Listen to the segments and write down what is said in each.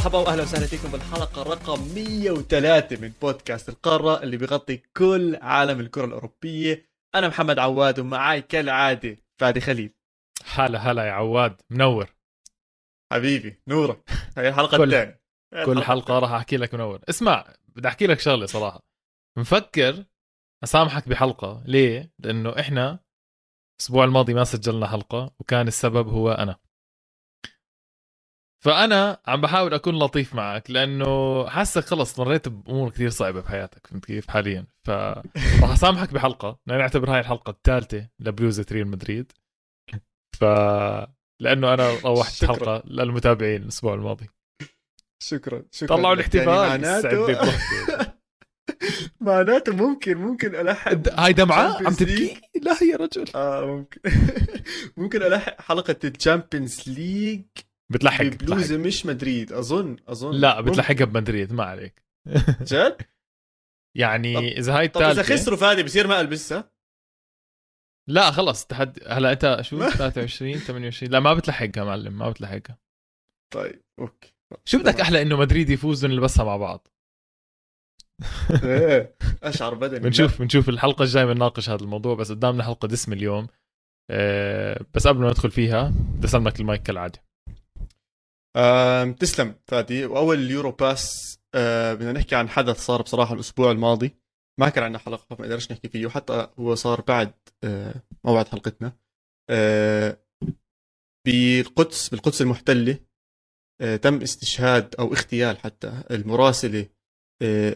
مرحبا واهلا وسهلا فيكم بالحلقه رقم 103 من بودكاست القاره اللي بيغطي كل عالم الكره الاوروبيه. انا محمد عواد ومعاي كالعاده فادي خليل. هلا يا عواد، منور حبيبي، نورك. هي الحلقه الثانيه كل حلقه راح احكي لك منور. اسمع، بدي احكي لك شغله صراحه، مفكر اسامحك بحلقه. ليه؟ لانه احنا الاسبوع الماضي ما سجلنا حلقه وكان السبب هو انا، فأنا عم بحاول أكون لطيف معك لأنه حاسك خلص مريت بأمور كثير صعبة بحياتك، فهمت كيف حالياً. فرح أسامحك بحلقة، نعتبر هاي الحلقة الثالثة لبلوزة ريال مدريد، لأنه أنا روحت حلقة للمتابعين الأسبوع الماضي. شكراً. طلعوا الاحتفال يعني معناته ممكن ألحق هاي دمعة عم تبكي. لا يا رجل، ممكن ممكن ألحق حلقة الشامبيونز ليغ. بتلحق. مش مدريد أظن. لا، بتلحقها بمدريد، ما عليك. جد؟ يعني طب إذا هاي التالتة، طب إذا خسروا فادي بصير ما ألبسها؟ لا خلص تحدي. هلا أنت شو 23 28؟ لا ما بتلحقها معلم، ما بتلحقها. طيب أوكي، شو بدك؟ أحلى إنه مدريد يفوز ونلبسها مع بعض. أشعر بدني. بنشوف الحلقة الجاية بنناقش هذا الموضوع، بس قدامنا حلقة دسم اليوم. بس قبل ما ندخل فيها دسملك المايك كالعادة. تسلم فادي. وأول يورو باس بدنا نحكي عن حدث صار بصراحة الأسبوع الماضي، ما كان عندنا حلقة فما قدرش نحكي فيه، وحتى هو صار بعد موعد حلقتنا. بالقدس المحتلة تم استشهاد أو اغتيال حتى المراسلة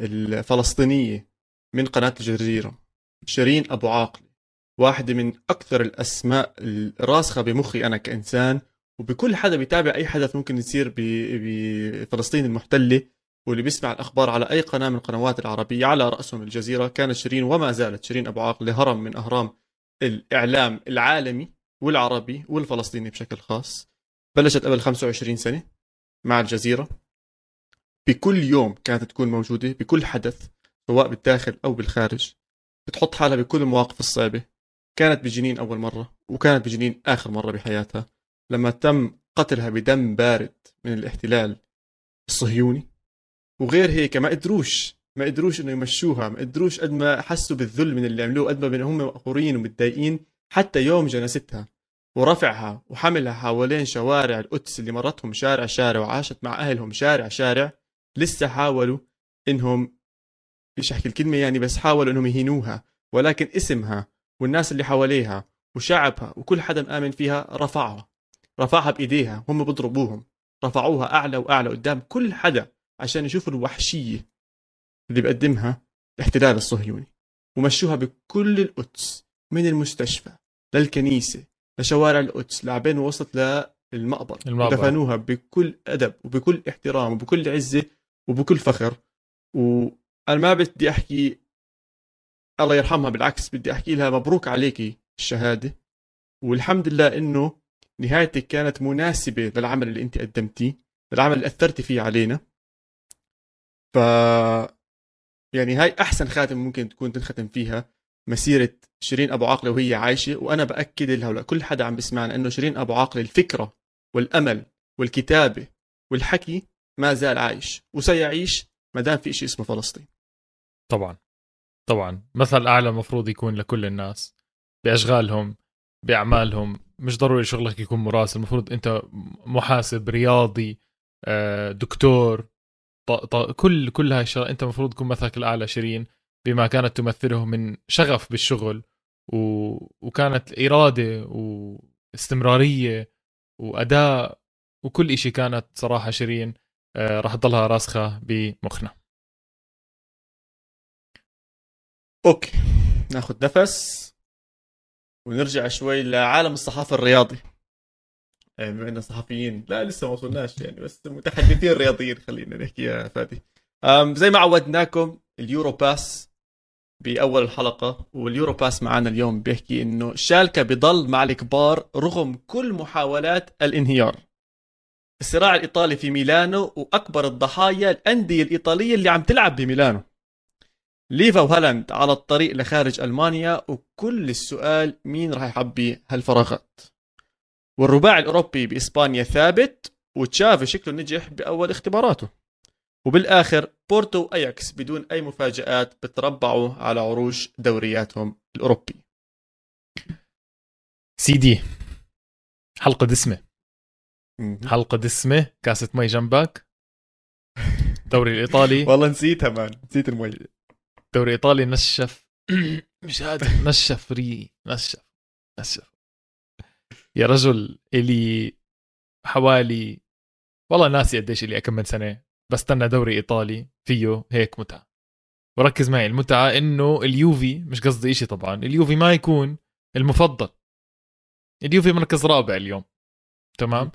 الفلسطينية من قناة الجزيرة شيرين أبو عاقلة، واحدة من أكثر الأسماء الراسخة بمخي أنا كإنسان، وبكل حدا بيتابع أي حدث ممكن يصير بفلسطين المحتلة واللي بيسمع الأخبار على أي قناة من القنوات العربية، على رأسهم الجزيرة. كانت شيرين وما زالت شيرين أبو عاقلة هرم من أهرام الإعلام العالمي والعربي والفلسطيني بشكل خاص. بلشت قبل 25 سنة مع الجزيرة، بكل يوم كانت تكون موجودة، بكل حدث سواء بالداخل أو بالخارج، بتحط حالها بكل المواقف الصعبة. كانت بجنين أول مرة، وكانت بجنين آخر مرة بحياتها لما تم قتلها بدم بارد من الاحتلال الصهيوني. وغير هيك ما قدروش انه يمشوها، ما قدروش قد ما حسوا بالذل من اللي عملوه، قد ما هم مقهورين ومتضايقين. حتى يوم جنازتها ورفعها وحملها حوالين شوارع القدس اللي مرتهم شارع شارع وعاشت مع اهلهم شارع شارع، لسه حاولوا انهم، مش احكي الكلمه يعني، بس حاولوا انهم يهينوها، ولكن اسمها والناس اللي حواليها وشعبها وكل حدا مآمن فيها رفعها بإيديها، هم بضربوهم، رفعوها أعلى وأعلى قدام كل حدا عشان يشوفوا الوحشية اللي بقدمها الاحتلال الصهيوني. ومشوها بكل القدس، من المستشفى للكنيسة لشوارع القدس لعبين، ووصلت للمقبر ودفنوها بكل أدب وبكل احترام وبكل عزة وبكل فخر. وأنا ما بدي أحكي الله يرحمها، بالعكس بدي أحكي لها مبروك عليكي الشهادة، والحمد لله إنه نهايتك كانت مناسبة للعمل اللي انت قدمتيه، للعمل اللي أثرت فيه علينا. ف يعني هاي أحسن خاتم ممكن تكون تنختم فيها مسيرة شيرين أبو عاقلة وهي عايشة. وأنا بأكد لها ولكل حدا عم بسمعنا أنه شيرين أبو عاقلة الفكرة والأمل والكتابة والحكي ما زال عايش وسيعيش ما دام في شيء اسمه فلسطين. طبعا مثل أعلى مفروض يكون لكل الناس بأشغالهم بأعمالهم. مش ضروري شغلك يكون مراسل، المفروض انت محاسب، رياضي، دكتور، كل هاي الشغلات انت المفروض تكون مثلك الاعلى شيرين بما كانت تمثله من شغف بالشغل وكانت اراده واستمراريه واداء وكل إشي. كانت صراحه شيرين راح تضلها راسخه بمخنا. اوكي، ناخذ نفس ونرجع شوي لعالم الصحافة الرياضي، بما أننا صحفيين. لا لسه ما وصلناش يعني، بس متحدثين رياضيين خلينا نحكي يا فادي. زي ما عودناكم اليورو باس بأول الحلقة، واليورو باس معنا اليوم بيحكي إنه شالكه بيضل مع الكبار رغم كل محاولات الانهيار. الصراع الإيطالي في ميلانو وأكبر الضحايا الأندية الإيطالية اللي عم تلعب بميلانو. ليفا وهالاند على الطريق لخارج ألمانيا، وكل السؤال مين راح يحبي هالفراغات. والرباع الأوروبي بإسبانيا ثابت، وتشافي شكله نجح بأول اختباراته. وبالآخر بورتو وأياكس بدون أي مفاجآت بتربعوا على عروش دورياتهم الأوروبي. سيدي حلقة دسمة، حلقة دسمة، كاسة مي جنبك. دوري الإيطالي والله نسيتها مان، نسيت المي. دوري الإيطالي نشف مش قادر، نشف ري نشف نشف يا رجل. إلي حوالي والله ناسي قديش إلي أكمل سنة بستنى دوري إيطالي فيه هيك متعة. وركز معي، المتعة إنه اليوفي، مش قصدي إشي طبعا، اليوفي ما يكون المفضل، اليوفي مركز رابع اليوم تمام.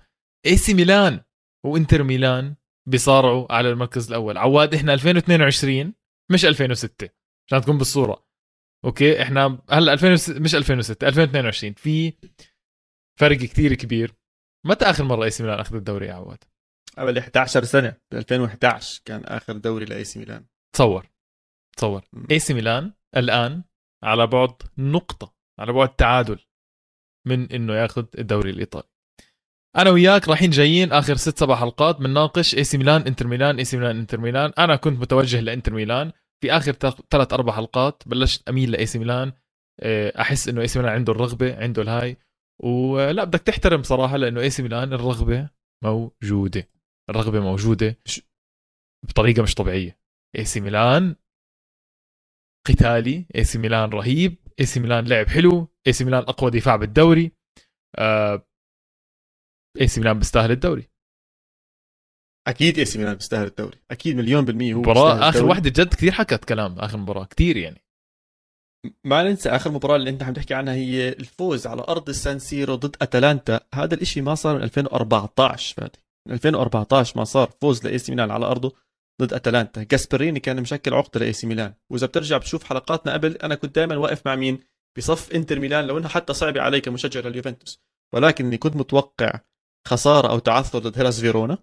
إيه سي ميلان وإنتر ميلان بيصارعوا على المركز الأول. عواد إحنا 2022 مش 2006 عشان تكون بالصورة، أوكي؟ إحنا هلا 2000 مش 2006 2022، في فرق كتير كبير. متى آخر مرة إيه سي ميلان أخذ الدوري يا عواد؟ قبل 11 سنة، 2011 كان آخر دوري لإيه سي ميلان. تصور إيه سي ميلان الآن على بعد نقطة، على بعد تعادل من إنه يأخذ الدوري الإيطالي. أنا وياك رايحين جايين آخر 6-7 حلقات بنناقش إيه سي ميلان إنتر ميلان، إيه سي ميلان إنتر ميلان. أنا كنت متوجه لإنتر ميلان، في آخر 3-4 حلقات بلشت أميل لإيه سي ميلان. أحس إنه إيه سي ميلان عنده الرغبة، عنده الهاي، ولا بدك تحترم صراحة لأنه إيه سي ميلان الرغبة موجودة، الرغبة موجودة بطريقة مش طبيعية. إيه سي ميلان قتالي، إيه سي ميلان رهيب، إيه سي ميلان لعب حلو، إيه سي ميلان أقوى دفاع بالدوري. إيه سي ميلان بيستاهل الدوري أكيد، إيه سي ميلان بيستاهل الدوري أكيد، مليون بالمية. هو مباراة آخر واحدة جد كتير حكت كلام، آخر مباراة كتير يعني. ما ننسى آخر مباراة اللي أنت عم تحكي عنها هي الفوز على أرض السان سيرو ضد أتلانتا. هذا الإشي ما صار من 2014 فادي، 2014 ما صار فوز لإيه سي ميلان على أرضه ضد أتلانتا. جاسبريني كان مشكل عقدة لإيه سي ميلان، وإذا بترجع بتشوف حلقاتنا قبل أنا كنت دائما واقف مع مين بصف إنتر ميلان، لو إنها حتى صعبة عليك مشجع لليوفنتوس، ولكنني كنت متوقع خسارة أو تعثر ضد هيلاس فيرونا،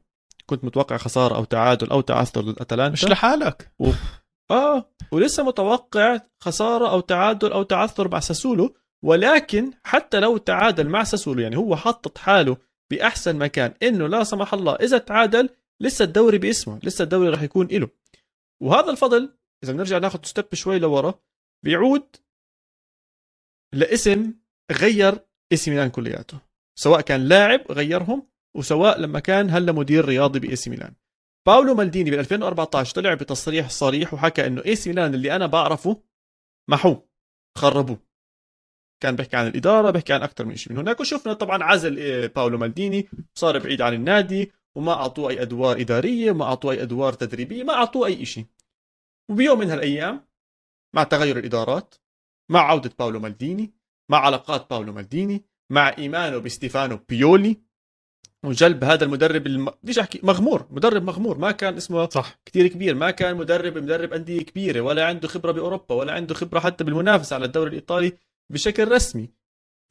كنت متوقع خسارة أو تعادل أو تعثر ضد أتلانتا. مش لحالك ولسه متوقع خسارة أو تعادل أو تعثر مع ساسولو، ولكن حتى لو تعادل مع ساسولو يعني هو حطت حاله بأحسن مكان إنه لا سمح الله إذا تعادل لسه الدوري باسمه، لسه الدوري راح يكون إله. وهذا الفضل إذا بنرجع ناخد ستيب شوي لورا بيعود لاسم غير إيه سي ميلان كلياته، سواء كان لاعب غيرهم وسواء لما كان هلا مدير رياضي بإيه سي ميلان. باولو مالديني بال 2014 طلع بتصريح صريح وحكى إنه إيه سي ميلان اللي أنا بعرفه محوه، خربوه. كان بحكي عن الإدارة، بحكي عن أكتر من شيء. من هناك وشفنا طبعا عزل باولو مالديني، صار بعيد عن النادي، وما أعطوه أي أدوار إدارية، ما أعطوه أي أدوار تدريبية، ما أعطوه أي شيء. وبيوم من هالأيام مع تغير الإدارات، مع عودة باولو مالديني، مع علاقات باولو مالديني، مع إيمانه باستيفانو بيولي، وجلب هذا المدرب بديش أحكي مغمور، مدرب مغمور ما كان اسمه صح كتير كبير، ما كان مدرب أندية كبيرة، ولا عنده خبرة بأوروبا، ولا عنده خبرة حتى بالمنافسة على الدوري الإيطالي بشكل رسمي.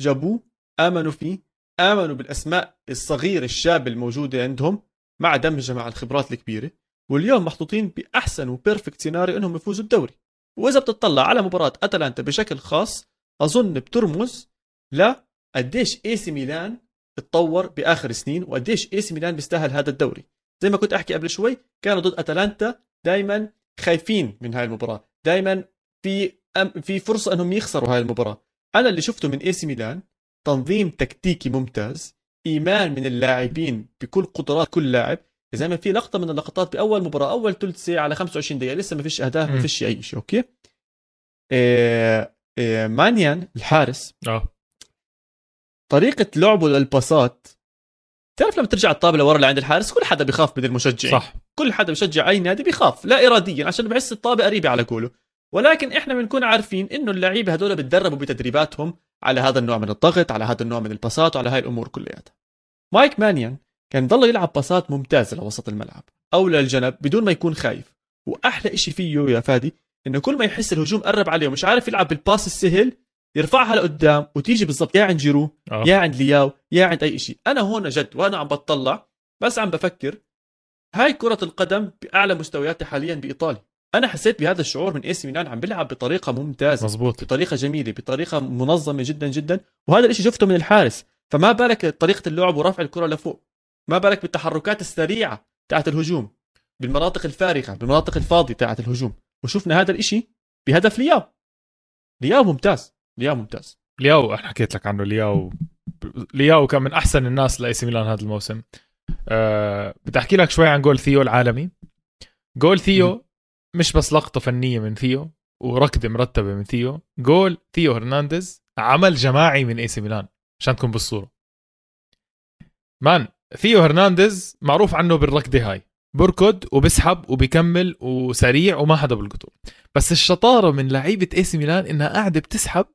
جابوه، آمنوا فيه، آمنوا بالأسماء الصغيرة الشاب الموجودة عندهم مع دمجة مع الخبرات الكبيرة، واليوم محطوطين بأحسن وبرفكت سيناريو أنهم يفوزوا الدوري. وإذا بتطلع على مباراة أتلانتا بشكل خاص أظن بترمز لا قديش إيه سي ميلان اتطور بآخر سنين، وقديش إيه سي ميلان بيستاهل هذا الدوري. زي ما كنت أحكي قبل شوي، كانوا ضد أتلانتا دايما خايفين من هاي المباراة، دايما في فرصة أنهم يخسروا هاي المباراة. أنا اللي شفته من إيه سي ميلان تنظيم تكتيكي ممتاز، إيمان من اللاعبين بكل قدرات كل لاعب. زي ما في لقطة من اللقطات بأول مباراة، أول ثلث ساعة على 25 دقيقة لسه ما فيش أهداف، ما فيش أي شيء، أوكي؟ ماني يان الحارس طريقة لعبه للباسات، تعرف لما ترجع الطابة لورا لعند الحارس كل حدا بيخاف من المشجعين صح. كل حدا بيشجع أي نادي بيخاف لا إراديا عشان بحس الطابة قريبة على قوله، ولكن إحنا بنكون عارفين إنه اللعيبة هذول بتدربوا بتدريباتهم على هذا النوع من الضغط، على هذا النوع من الباسات، وعلى هاي الأمور كلياتها. مايك مانيان كان ضل يلعب باسات ممتازة لوسط الملعب أو للجنب بدون ما يكون خايف، وأحلى إشي فيه يا فادي إنه كل ما يحس الهجوم قرب عليه ومش عارف يلعب بالباس السهل يرفعها لقدام وتيجي بالضبط يا عند جيرو يا عند لياو يا عند أي إشي. أنا هون جد وأنا عم بتطلع بس عم بفكر هاي كرة القدم بأعلى مستوياتها حاليا بإيطاليا. أنا حسيت بهذا الشعور من إيه سي ميلان، عم بلعب بطريقة ممتازة مزبوط، بطريقة جميلة، بطريقة منظمة جدا جدا، وهذا الإشي شفته من الحارس. فما بالك طريقة اللعب ورفع الكرة لفوق. ما بالك بالتحركات السريعه تاعت الهجوم، بالمناطق الفارغه، بالمناطق الفاضيه تاعت الهجوم. وشفنا هذا الاشي بهدف لياو. لياو ممتاز، لياو ممتاز. لياو انا حكيت لك عنه، لياو كان من احسن الناس لاي سي ميلان هذا الموسم. بدي احكي لك شوي عن جول ثيو العالمي. جول ثيو مش بس لقطه فنيه من ثيو وركضه مرتبه من ثيو، جول ثيو هيرنانديز عمل جماعي من اي سي ميلان. عشان تكون بالصوره، مان ثيو هيرنانديز معروف عنه بالركضه هاي، بركض وبسحب وبيكمل وسريع وما حدا بالقطوع. بس الشطاره من لعيبه اي سي ميلان انها قاعده بتسحب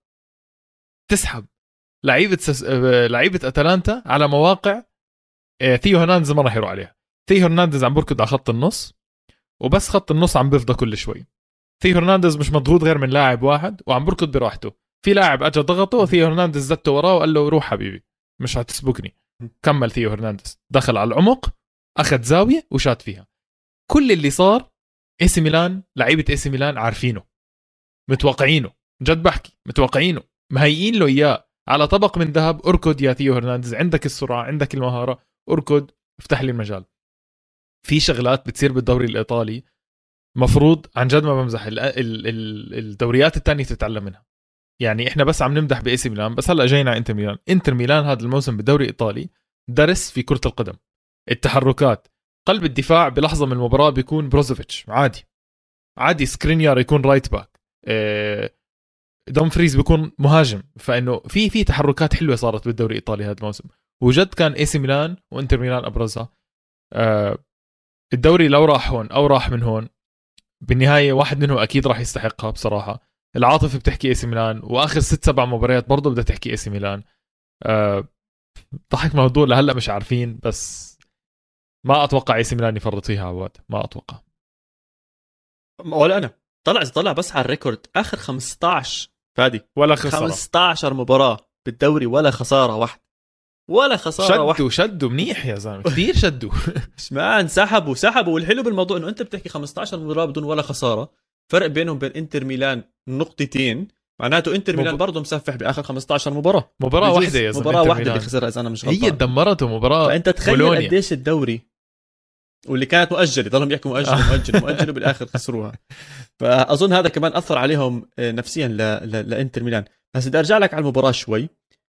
لعيبه أتلانتا على مواقع ثيو هيرنانديز ما راح يروح عليها. ثيو هيرنانديز عم بركض على خط النص، وبس خط النص عم بفضى كل شوي. ثيو هيرنانديز مش مضغوط غير من لاعب واحد وعم بركض براحته. في لاعب اجى ضغطه وثيو هيرنانديز زته وراه وقال له روح حبيبي مش هتسبقني. كمل ثيو هيرنانديز، دخل على العمق، اخذ زاويه وشات فيها. كل اللي صار اي سي ميلان، لعيبه اي سي ميلان عارفينه، متوقعينه، جد بحكي متوقعينه، مهيئين له اياه على طبق من ذهب. اركض يا ثيو هيرنانديز، عندك السرعه، عندك المهاره، اركض، افتح لي المجال. في شغلات بتصير بالدوري الايطالي مفروض، عن جد ما بمزح، الدوريات الثانيه تتعلم منها. يعني احنا بس عم نمدح باي سي ميلان، بس هلا جاينا انتر ميلان. انتر ميلان هذا الموسم بالدوري الايطالي درس في كره القدم، التحركات، قلب الدفاع بلحظه من المباراه بيكون بروزوفيتش، عادي سكرينيار يكون رايت باك، دومفريز بيكون مهاجم. فانه في تحركات حلوه صارت بالدوري الايطالي هذا الموسم، وجد كان اي سي ميلان وانتر ميلان ابرزها. الدوري لو راح هون او راح من هون، بالنهايه واحد منهم اكيد راح يستحقها. بصراحه العاطفه بتحكي اي سي ميلان، واخر 6-7 مباريات برضه بدها تحكي اي سي ميلان. ضحك موضوع لهلا مش عارفين، بس ما اتوقع اي سي ميلان يفرط فيها عواد، ما اتوقع ولا انا. طلع بس على الريكورد، اخر 15 فادي ولا خساره، 15 مباراه بالدوري ولا خساره واحده، شدوا منيح يا زلمه، كثير شدوا. اشمعنى سحبوا. والحلو بالموضوع انه انت بتحكي 15 مباراه بدون ولا خساره، فرق بينهم بين انتر ميلان 2 نقطة، معناته انتر ميلان برضه مسفح باخر 15 مباراه، مباراه واحده يا زلمه، مباراه واحده اللي خسرها اذا انا مش غلطان، هي دمرته مباراه. فانت تخيل قديش الدوري واللي كانت مؤجله، ضلهم يحكوا مؤجله بالاخر خسروها. فاظن هذا كمان اثر عليهم نفسيا لانتر ميلان. بس بدي ارجع لك على المباراه شوي.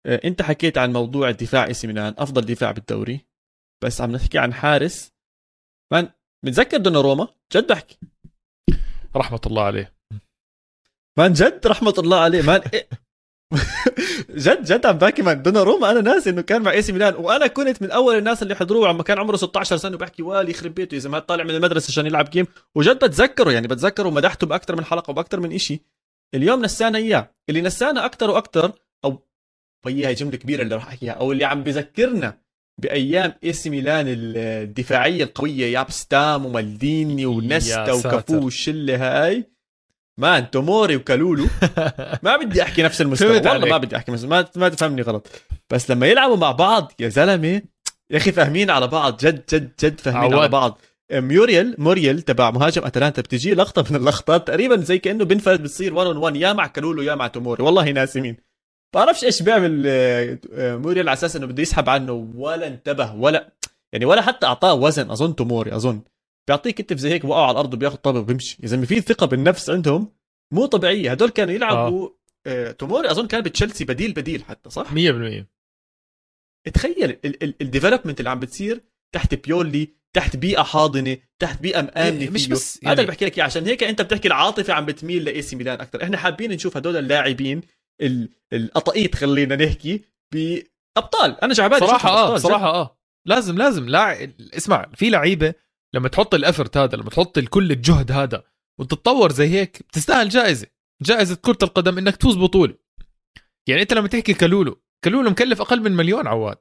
انت حكيت عن موضوع الدفاع، اي سي ميلان افضل دفاع بالدوري، بس عم نحكي عن حارس مان. بنتذكر دوناروما، جد بحكي رحمه الله عليه مان، جد رحمه الله عليه مان. جد عم بحكي مان، دوناروما انا ناسي انه كان مع اي سي ميلان، وانا كنت من اول الناس اللي حضروه لما كان عمره 16 سنه، وبحكي والي يخرب بيته اذا ما طالع من المدرسه عشان يلعب جيم. وجد بتذكره ومدحته باكثر من حلقه وباكثر من إشي. اليوم نسانا اياه، اللي نسانا اكثر واكثر، او هي جمله كبيره اللي راح احكيها، او اللي عم بذكرنا بايام اي سي ميلان الدفاعيه القويه، ياب ستام ومالديني ونستا وكافو والشله هاي مان، توموري وكالولو. ما بدي احكي نفس المستوى، والله ما بدي احكي، ما تفهمني غلط، بس لما يلعبوا مع بعض يا زلمه يا اخي فاهمين على بعض، جد فاهمين على بعض. موريل تبع مهاجم اتلانتا بتجي لقطه من اللقطات تقريبا زي كانه بنفرد، بتصير 1-on-1 يا مع كالولو يا مع توموري، والله ناسي مين، بعرفش ايش بيعمل موريل على اساس انه بده يسحب عنه، ولا انتبه ولا حتى اعطاه وزن. اظن توموري بيعطيه كتف زي هيك، وقعوا على الارض وبياخذ طابه وبيمشي. يا زلمه في ثقه بالنفس عندهم مو طبيعيه. هدول كانوا يلعبوا توموري اظن كان بتشيلسي بديل حتى، صح 100%. تخيل الديفلوبمنت اللي عم بتصير تحت بيولي، تحت بيئه حاضنه، تحت بيئه مآمنه فيه. هذا اللي بحكي لك اياه، عشان هيك انت بتحكي العاطفه عم بتميل لاي سي ميلان اكثر. احنا حابين نشوف هدول اللاعبين القطايط، خلينا نحكي بابطال. انا شعبان صراحه لازم اسمع، في لعيبه لما تحط الافرت هذا، لما تحط كل الجهد هذا وتتطور زي هيك، بتستاهل جائزه كره القدم انك تفوز بطوله. يعني انت لما تحكي كالولو مكلف اقل من 1 مليون عواد،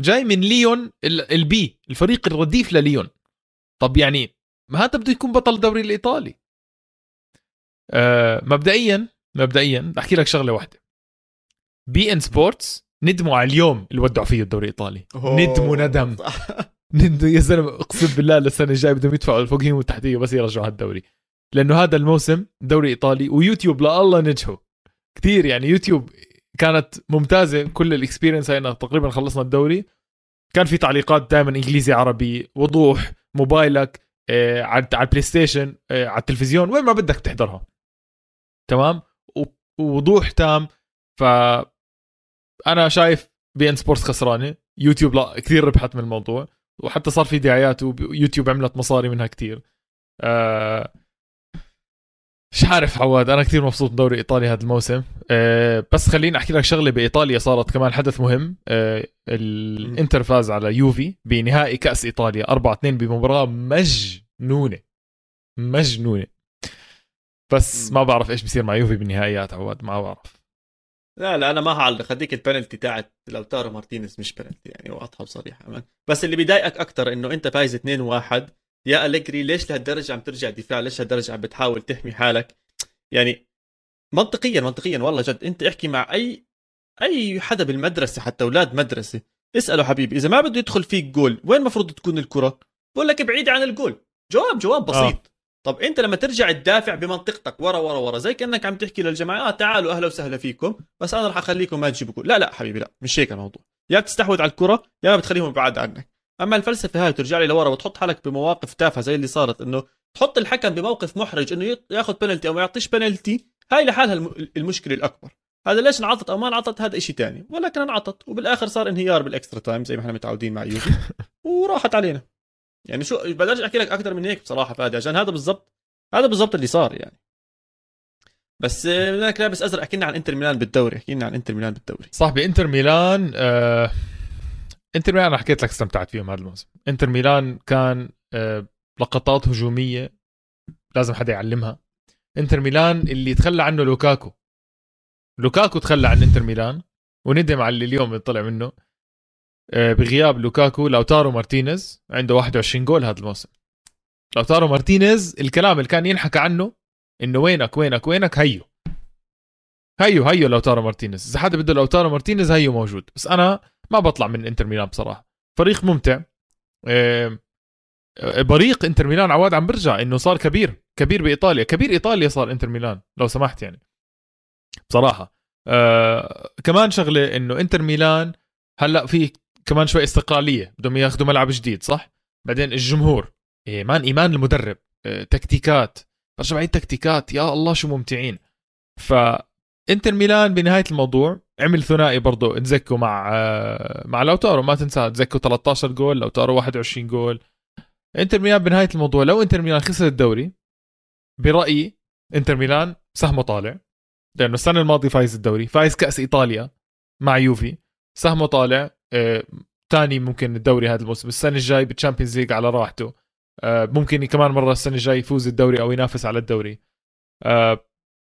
جاي من ليون البي، الفريق الرديف لليون. طب يعني ما هذا بده يكون بطل الدوري الايطالي؟ مبدئيا احكي لك شغله واحده، بي ان سبورتس ندموا على اليوم اللي ودعوا فيه الدوري الايطالي، ندموا يا زلمه، اقسم بالله السنه الجايه بدهم يدفعوا فوقهم والتحتيه بس يرجعوا على الدوري، لانه هذا الموسم دوري ايطالي. ويوتيوب لا الله نجحوا كثير، يعني يوتيوب كانت ممتازه، كل الاكسبيرينس هاي تقريبا خلصنا الدوري، كان في تعليقات دائما انجليزي عربي، وضوح، موبايلك على البلاي ستيشن، على التلفزيون، وين ما بدك تحضرها، تمام، ووضوح تام. فأنا شايف بي ان سبورتس خسرانه، يوتيوب لا كثير ربحت من الموضوع، وحتى صار في دعايات ويوتيوب عملت مصاري منها كثير. مش عارف عواد، أنا كثير مبسوط من دوري إيطالي هذا الموسم. بس خليني أحكي لك شغلة بإيطاليا صارت كمان حدث مهم. الإنتر فاز على يوفي بنهائي كأس إيطاليا 4-2 بمباراة مجنونة. بس ما بعرف إيش بيصير مع يوفي بالنهائيات عواد، ما بعرف. لا أنا ما هعلق، هديك البنالتي تاعت لوتارو مارتينيز مش بنالتي يعني، واضحة وصريحة أمان. بس اللي بيضايقك أكتر إنه أنت فايز 2-1 يا أليجري، ليش لهالدرجة عم ترجع دفاع؟ ليش هالدرجة عم بتحاول تحمي حالك؟ يعني منطقيا والله جد، أنت احكي مع أي حدا بالمدرسة، حتى أولاد مدرسة اسألوا حبيبي إذا ما بده يدخل فيك جول وين مفروض تكون الكرة؟ بقول لك بعيد عن الجول، جواب بسيط. طب أنت لما ترجع تدافع بمنطقتك ورا زي كأنك عم تحكي للجماعة تعالوا أهلا وسهلا فيكم، بس أنا رح أخليكم ما تجيبوا جول. لا حبيبي، لا مش هيك الموضوع، يا بتستحوذ على الكرة يا بتخليهم بعاد عنك. اما الفلسفه هاي ترجع لي لورا وتحط حالك بمواقف تافهه زي اللي صارت، انه تحط الحكم بموقف محرج انه ياخذ بنالتي او ما يعطيش بنالتي، هاي لحالها المشكله الاكبر. هذا ليش انعطت او ما انعطت هذا شيء ثاني، ولكن انعطت وبالاخر صار انهيار بالاكسترا تايم زي ما احنا متعودين مع يوفي وراحت علينا. يعني شو بقدرش احكي لك اكثر من هيك بصراحه فادي، عشان هذا بالضبط اللي صار يعني. بس بدك لابس ازرق، حكينا عن انتر ميلان بالدوري صاحبي. انتر ميلان أنا حكيت لك استمتعت فيهم هذا الموسم. انتر ميلان كان لقطات هجومية لازم حدا يعلمها. انتر ميلان اللي تخلى عنه لوكاكو تخلى عن انتر ميلان وندم على اللي اليوم طلع منه. بغياب لوكاكو، لوتارو مارتينيز عنده 21 جول هذا الموسم. لوتارو مارتينيز الكلام اللي كان ينحكى عنه انه وينك هيو لوتارو مارتينيز، اذا حدا بده لوتارو مارتينيز هيو موجود. بس انا ما بطلع من انتر ميلان بصراحه، فريق ممتع. بريق انتر ميلان عواد عم برجع انه صار كبير بايطاليا، كبير ايطاليا صار انتر ميلان لو سمحت يعني بصراحه. كمان شغله انه انتر ميلان هلا في كمان شوي استقلاليه، بدهم ياخذوا ملعب جديد صح، بعدين الجمهور، ايمان المدرب، تكتيكات، برجع بعيد تكتيكات، يا الله شو ممتعين. ف انتر ميلان بنهاية الموضوع عمل ثنائي برضو تزكوا مع لوتارو، ما تنسى تزكوا 13 جول، لوتارو 21 جول. انتر ميلان بنهاية الموضوع لو انتر ميلان خسر الدوري برأيي انتر ميلان سهمه طالع، لأنه السنة الماضية فايز الدوري، فايز كأس إيطاليا مع يوفي، سهمه طالع. تاني ممكن الدوري هذا الموسم، السنة الجاي بالتشامبيونز ليغ على راحته، ممكن كمان مرة السنة الجاي يفوز الدوري أو ينافس على الدوري.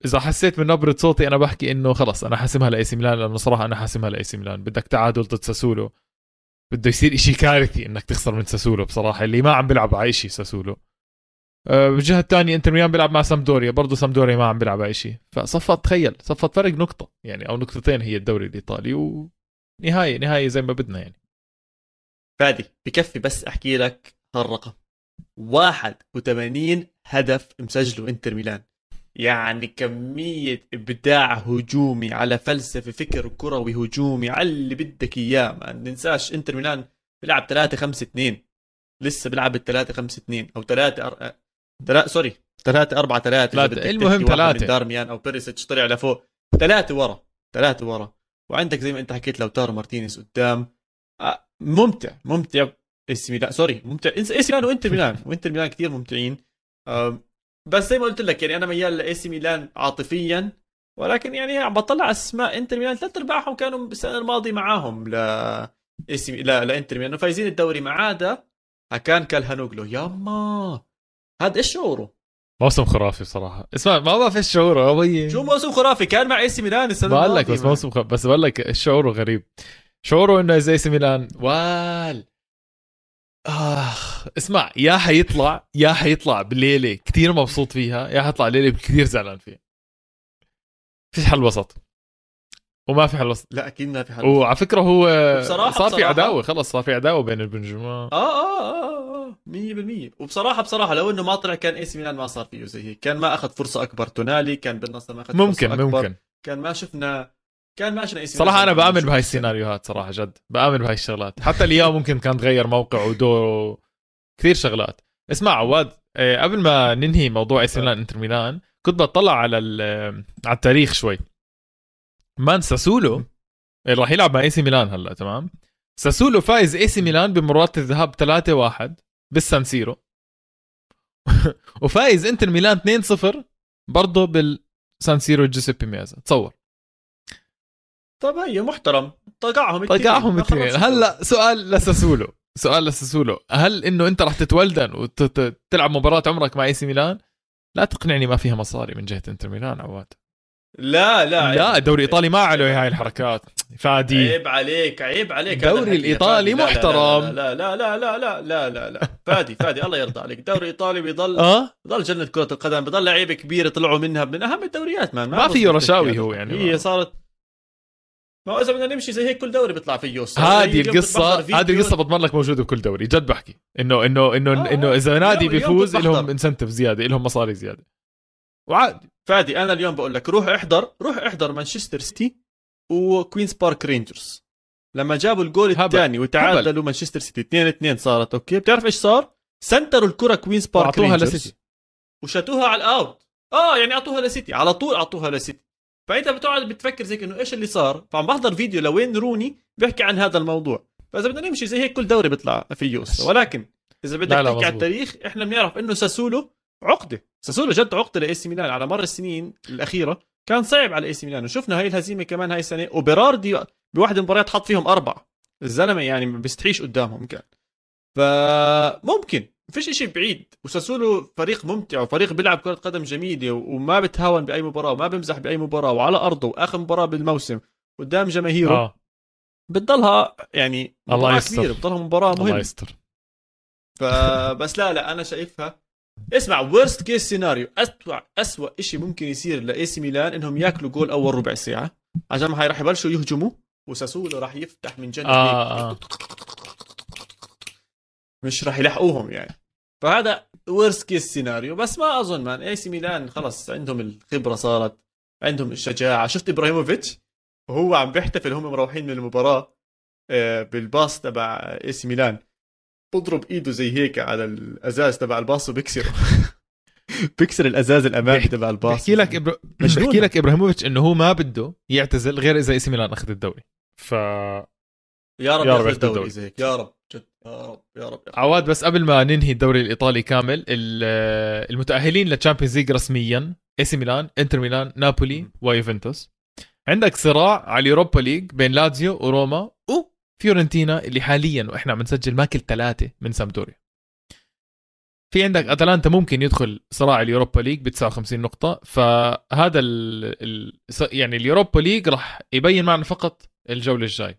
إذا حسيت من نبرة صوتي أنا بحكي إنه خلص أنا حاسمها لإيه سي ميلان، لأنه صراحة أنا حاسمها لإيه سي ميلان. بدك تعادل ضد ساسولو، بده يصير إشي كارثي إنك تخسر من ساسولو بصراحة، اللي ما عم بيلعب على إشي ساسولو. بالجهة الثانية إنتر ميلان بيلعب مع سامدوريا، برضو سامدوريا ما عم بيلعب على إشي، صفت فرق نقطة يعني أو نقطتين هي الدوري الإيطالي، ونهاية زي ما بدنا يعني. فادي بكفي بس أحكي لك هالرقم، 81 هدف مسجله إنتر ميلان، يعني كمية إبداع هجومي على فلسفة فكر كروي هجومي على اللي بدك إياه. ما ننساش إنتر ميلان بلعب 3-5-2، لسه بلعب 3-5-2 أو 3-4-3. المهم 3 دارميان أو بيريسيتش طلع لفوق، 3 ورا، وعندك زي ما أنت حكيت لوتارو مارتينيز قدام. ممتع إيه سي ميلان وإنتر ميلان كتير ممتعين. بس زي ما قلت لك يعني انا ميال لإيه سي ميلان عاطفيا، ولكن يعني عم بطلع اسماء انتر ميلان 3/4 كانوا السنه الماضيه معاهم لانتر ميلان فايزين الدوري، ما عدا كان كالهانوغلو. ياما هذا ايش شعوره؟ موسم خرافي بصراحه. اسمع ما بعرف ايش شعوره ابي، شو موسم خرافي كان مع إيه سي ميلان السنه الماضيه، بقول لك بس موسم خرافي. بس بقول لك شعوره غريب، شعوره انه زي إيه سي ميلان وال اسمع، يا حيطلع بالليلة كتير مبسوط فيها، يا حيطلع ليلة كتير زعلان فيها. فيش حل وسط، وما في حل وسط. لا أكيد ما في حل وسط. وعلى فكرة هو صار في عداوة، خلص صار في عداوة بين البنجمة 100%. وبصراحة لو إنه ما طلع كان إيه سي ميلان ما صار فيه زي هيك، كان ما أخذ فرصة أكبر. تونالي كان بالنصر ما أخذ فرصة أكبر، ممكن كان ما شفنا كان ماشي إيه سي ميلان. صراحه انا بامن بهاي السيناريوهات صراحه جد، بامن بهاي الشغلات. حتى اليوم ممكن كان تغير موقعه ودوره كثير شغلات. اسمع عواد، قبل ما ننهي موضوع إيه سي ميلان انتر ميلان، كنت بطلع على التاريخ شوي. مان ساسولو اللي راح يلعب مع إيه سي ميلان هلا، تمام؟ ساسولو فايز إيه سي ميلان بمباراة الذهاب 3-1 بالسان سيرو وفايز انتر ميلان 2-0 برضه بالسان سيرو جوزيبي ميازا. تصور. طب هي محترم، طقعهم اثنين. هلا سؤال لساسولو، هل انه انت راح تتولدن وتلعب مباراة عمرك مع إيه سي ميلان؟ لا تقنعني ما فيها مصاري من جهة انتر ميلان عواد. لا الدوري الايطالي ما عليه هاي الحركات فادي. عيب عليك الدوري الايطالي محترم. لا لا لا لا لا لا لا لا فادي الله يرضى عليك، الدوري الايطالي بيضل جنة كرة القدم، بيضل لعيبة كبيرة طلعوا منها من اهم الدوريات. ما فيه رشاوي هو يعني. هي صارت، ما إذا بدنا نمشي زي هيك كل دوري بيطلع فيه. هذه القصة بضمن لك موجودة بكل دوري. جد بحكي إنه إذا نادي بيفوز لهم إنسنتف زيادة، لهم مصاري زيادة. وعادي فادي، أنا اليوم بقول لك روح احضر مانشستر سيتي وكوينز بارك رينجرز لما جابوا الجول الثاني وتعادلوا مانشستر سيتي 2-2 صارت. أوكي، بتعرف إيش صار؟ سنتروا الكرة كوينز بارك رينجرز وشاتوها على الأوت. يعني أعطوها لسيتي. فأنت بتقعد بتفكر زي إنه إيش اللي صار. فعم بحضر فيديو لوين روني بيحكي عن هذا الموضوع. فإذا بدنا نمشي زي هيك كل دوري بيطلع في يوس. ولكن إذا بدك تحكي على التاريخ، إحنا بنعرف إنه ساسولو جد عقدة لإيه سي ميلان على مر السنين الأخيرة. كان صعب على إيه سي ميلان، وشفنا هاي الهزيمة كمان هاي السنة. وبيراردي بواحد المباريات حط فيهم 4. الزلمة يعني ما بيستحيش قدامهم كان. فممكن فيش إشي بعيد. وساسولو فريق ممتع وفريق بيلعب كرة قدم جميلة وما بتهاون بأي مباراة وما بمزح بأي مباراة، وعلى أرضه وآخر مباراة بالموسم قدام جماهيره. بتضلها يعني مباراة كبيرة، بتضلها مباراة مهمة. الله يستر. فبس لا أنا شايفها. اسمع، worst case scenario، أسوأ إشي ممكن يصير لإيه سي ميلان إنهم يأكلوا جول أول ربع ساعة، عشان ما راح يبلشوا يهجموا وساسولو راح يفتح من جنب مش راح يلحقوهم يعني. فهذا ورست كيس سيناريو. بس ما اظن مان اي سي ميلان خلص عندهم الخبره، صارت عندهم الشجاعه. شفت ابراهيموفيتش وهو عم بيحتفل، هم مروحين من المباراه بالباص تبع اي سي ميلان، بضرب ايده زي هيك على الازاز تبع الباص وبكسره بكسر الازاز الامامي تبع الباص. بحكي لك ابراهيموفيتش انه هو ما بده يعتزل غير اذا اي سي ميلان اخذ الدوري. ف يا رب ياخذ الدوري زي هيك، يا رب جد، يا رب. عواد، بس قبل ما ننهي الدوري الإيطالي كامل، المتأهلين للتشامبيونز ليغ رسميا إيه سي ميلان، إنتر ميلان، نابولي ويوفنتوس. عندك صراع على اليوروبا ليغ بين لاتسيو وروما وفيورنتينا اللي حاليا وإحنا عم نسجل ماكل 3 من سامدوريا. في عندك أتلانتا ممكن يدخل صراع اليوروبا ليغ ب 59 نقطة. فهذا يعني اليوروبا ليغ رح يبين معنا فقط الجولة الجاي.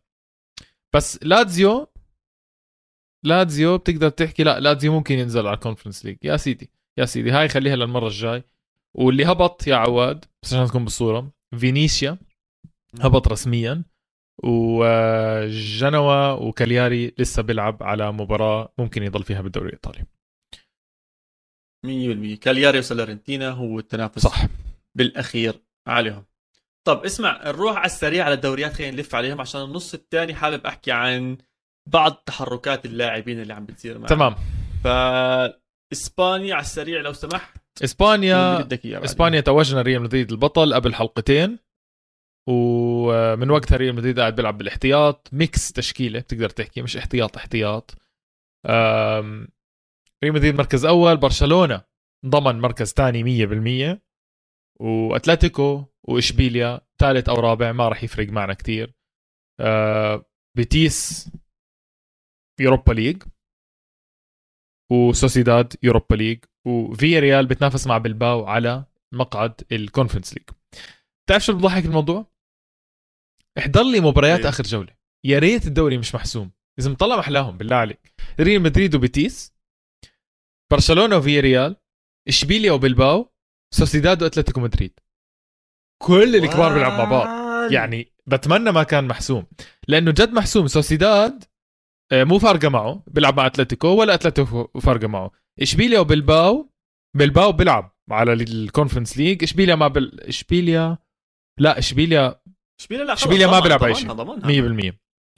بس لاتسيو بتقدر تحكي لا، لاتسيو ممكن ينزل على الكونفرنس ليج. يا سيدي هاي خليها للمرة الجاي. واللي هبط يا عواد، بس عشان تكون بالصورة، فينيسيا هبط رسميا، وجنوا وكالياري لسه بيلعب على مباراة ممكن يضل فيها بالدوري الإيطالي 100%. كالياري وسالارنتينا هو التنافس صح بالأخير عليهم. طب اسمع، نروح على السريع على الدوريات، خلينا نلف عليهم عشان النص الثاني حابب أحكي عن بعض تحركات اللاعبين اللي عم بتصير معنا. تمام. فإسبانيا على السريع لو سمحت. إسبانيا توجنا ريال مدريد البطل قبل حلقتين، ومن وقتها ريال مدريد قاعد بيلعب بالاحتياط. ميكس تشكيلة بتقدر تحكي، مش احتياط. ريال مدريد مركز أول، برشلونة ضمن مركز ثاني 100%، وأتلاتيكو وإشبيليا ثالث أو رابع، ما رح يفرق معنا كتير. بيتيس يوروبا ليج، وسوسيداد يوروبا ليج، وفي ريال بتنافس مع بلباو على مقعد الكونفرنس ليج. بتعرف شو بضحك الموضوع؟ احضر لي مباريات آخر جولة، يا ريت الدوري مش محسوم. إذا مطلع محلاهم بالله عليك، ريال مدريد وبيتيس، برشلونة وفي ريال، إشبيليا وبلباو، سوسيداد وأتلتيكو مدريد. كل الكبار بيلعب مع بعض. يعني بتمنى ما كان محسوم، لأنه جد محسوم. سوسيداد مو فارقة معه، بيلعب مع أتلتيكو، ولا أتلتيكو فارقة معه. إشبيليا وبلباو، بلباو بيلعب على الكونفرنس ليج. إشبيليا ما بل... إشبيليا لا إشبيليا إشبيلية ما بيلعب على شيء 100%،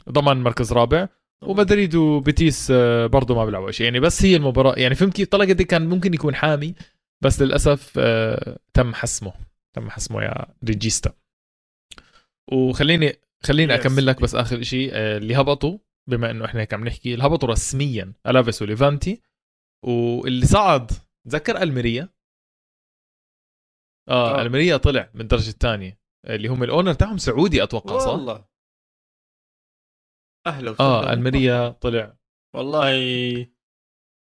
ضمن مركز رابع. ومدريد وبيتيس برضه ما بيلعبوا شيء يعني، بس هي المباراة يعني فهم كيف طلقت دي كان ممكن يكون حامي، بس للأسف تم حسمه يا ريجيستا. وخليني أكمل لك بس آخر شيء اللي هبطوا، بما إنه إحنا كم نحكي اللي هبطوا رسميا ألافيس وليفانتي، واللي صعد تذكر ألميريا. ألميريا طلع من الدرجة الثانية، اللي هم الأونر تاعهم سعودي أتوقع صح؟ والله أهلا وسهلا. ألميريا طلع والله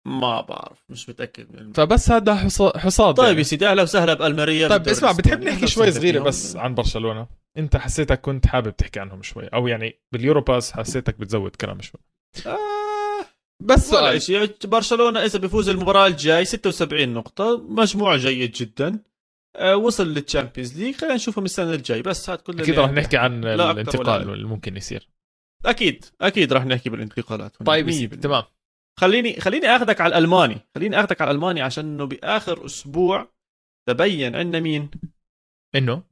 ما بعرف، مش متأكد من فبس هذا حصاد. طيب يا سيدي أهلا وسهلا بألميريا. طيب اسمع، بتحب نحكي شوي صغيرة بس عن برشلونة؟ أنت حسيتك كنت حابب تحكي عنهم شوي، أو يعني باليوروباس حسيتك بتزود كلام شوي. بس سؤال يعني برشلونة إذا بيفوز المباراة الجاي 76 نقطة، مجموعة جيد جدا، وصل للتشامبيونز ليغ، خلينا نشوفهم السنة الجاي. بس هاد كل أكيد راح نحكي عن الانتقال اللي ممكن يصير، أكيد راح نحكي بالانتقالات. طيب تمام، خليني آخذك على الألماني، عشان إنه بآخر أسبوع تبين عندنا مين إنه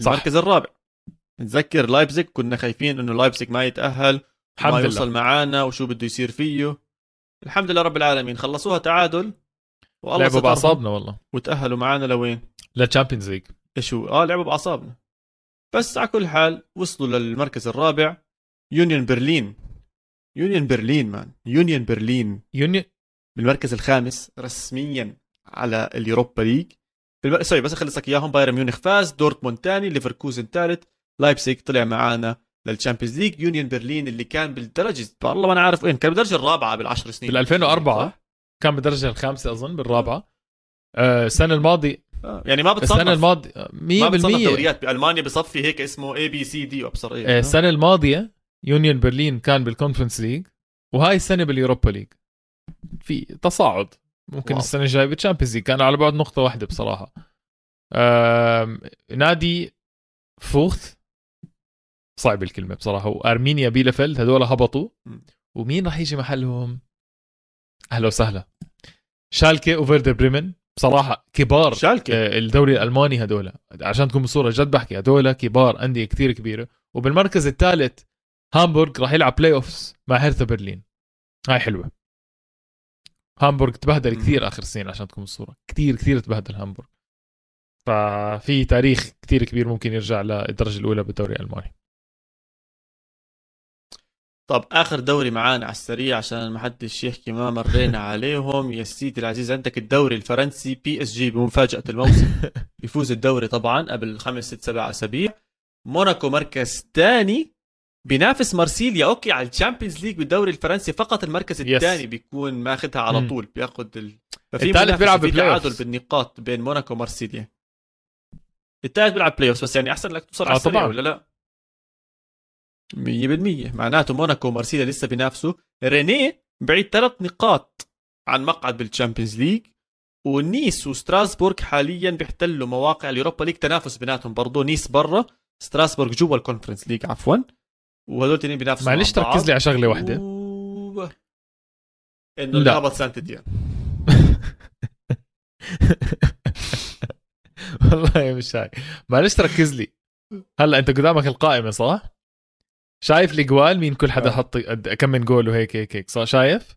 المركز الرابع. نتذكر لايبزيغ كنا خايفين إنه لايبزيغ ما يتأهل، ما يوصل معانا وشو بده يصير فيه. الحمد لله رب العالمين خلصوها تعادل، لعبوا بأعصابنا والله وتأهلوا معانا لوين؟ للتشامبيونز ليج. شو لعبوا بأعصابنا، بس على كل حال وصلوا للمركز الرابع. يونيون برلين بالمركز الخامس رسميا على اليوروبا ليج. سوري بس اخلصك اياهم. بايرن ميونيخ فاز، دورتموند ثاني، ليفركوزن ثالث، لايبزيغ طلع معانا للتشامبيونز ليج. يونيون برلين اللي كان بالدرجه والله ما انا عارف وين، كان بالدرجه الرابعه بالعشر سنين، بال2004 كان بالدرجه الخامسه اظن، بالرابعه السنه الماضيه يعني ما بتصنف. السنه الماضيه 100% ما بتصنف دوريات بالمانيا، بصفي هيك اسمه اي بي سي دي وابصر ايه. السنه الماضيه يونيون برلين كان بالكونفرنس ليج، وهاي السنه باليوروبا ليج، في تصاعد ممكن. واو. السنه الجايه بالتشامبيونز ليج كان على بعد نقطه واحده بصراحه. نادي فوخت، صعب الكلمه بصراحه، وارمينيا بيلفلد هذول هبطوا. ومين راح يجي محلهم؟ اهلا وسهلا شالكه وفيردر بريمن. بصراحه كبار شالكه الدوري الالماني هذول، عشان تكون بصوره جد بحكي هذول كبار، انديه كثير كبيره. وبالمركز الثالث هامبورغ راح يلعب بلاي اوفس مع هيرثا برلين. هاي حلوه، هامبورغ تبهدل كثير اخر سنين، عشان تكون الصوره كثير تبهدل هامبورغ. ففي تاريخ كثير كبير ممكن يرجع للدرجه الاولى بالدوري الالماني. طب اخر دوري معانا على السريع عشان ما حدش يحكي ما مرينا عليهم يا سيدي العزيز. عندك الدوري الفرنسي، بي اس جي بمفاجاه الموسم يفوز الدوري طبعا قبل 5-7 اسابيع. موناكو مركز ثاني بينافس مارسيليا اوكي على الشامبيونز ليج بالدوري الفرنسي، فقط المركز الثاني بيكون ماخذها على طول، بياخذ الثالث بيلعب تعادل بالنقاط بين موناكو ومارسيليا. الثالث بيلعب بلاي اوف، بس يعني احسن لك توصل على السريع ولا لا 100%. معناته موناكو ومارسيليا لسه بينافسوا. رينيه بعيد 3 نقاط عن مقعد بالتشامبيونز ليج، ونيس وستراسبورغ حاليا بيحتلوا مواقع اليوروبا ليج، تنافس بيناتهم برضه. نيس برا، ستراسبورغ جوا الكونفرنس ليج عفوا، وهذول الاثنين بينافسوا. معلش تركز لي على شغله واحده، انه لعبت سانت ديان والله مش هاي. معلش تركز لي هلا، انت قدامك القائمه صح؟ شايف الجوال مين كل حدا حط كم من جول وهيك هيك صح؟ شايف؟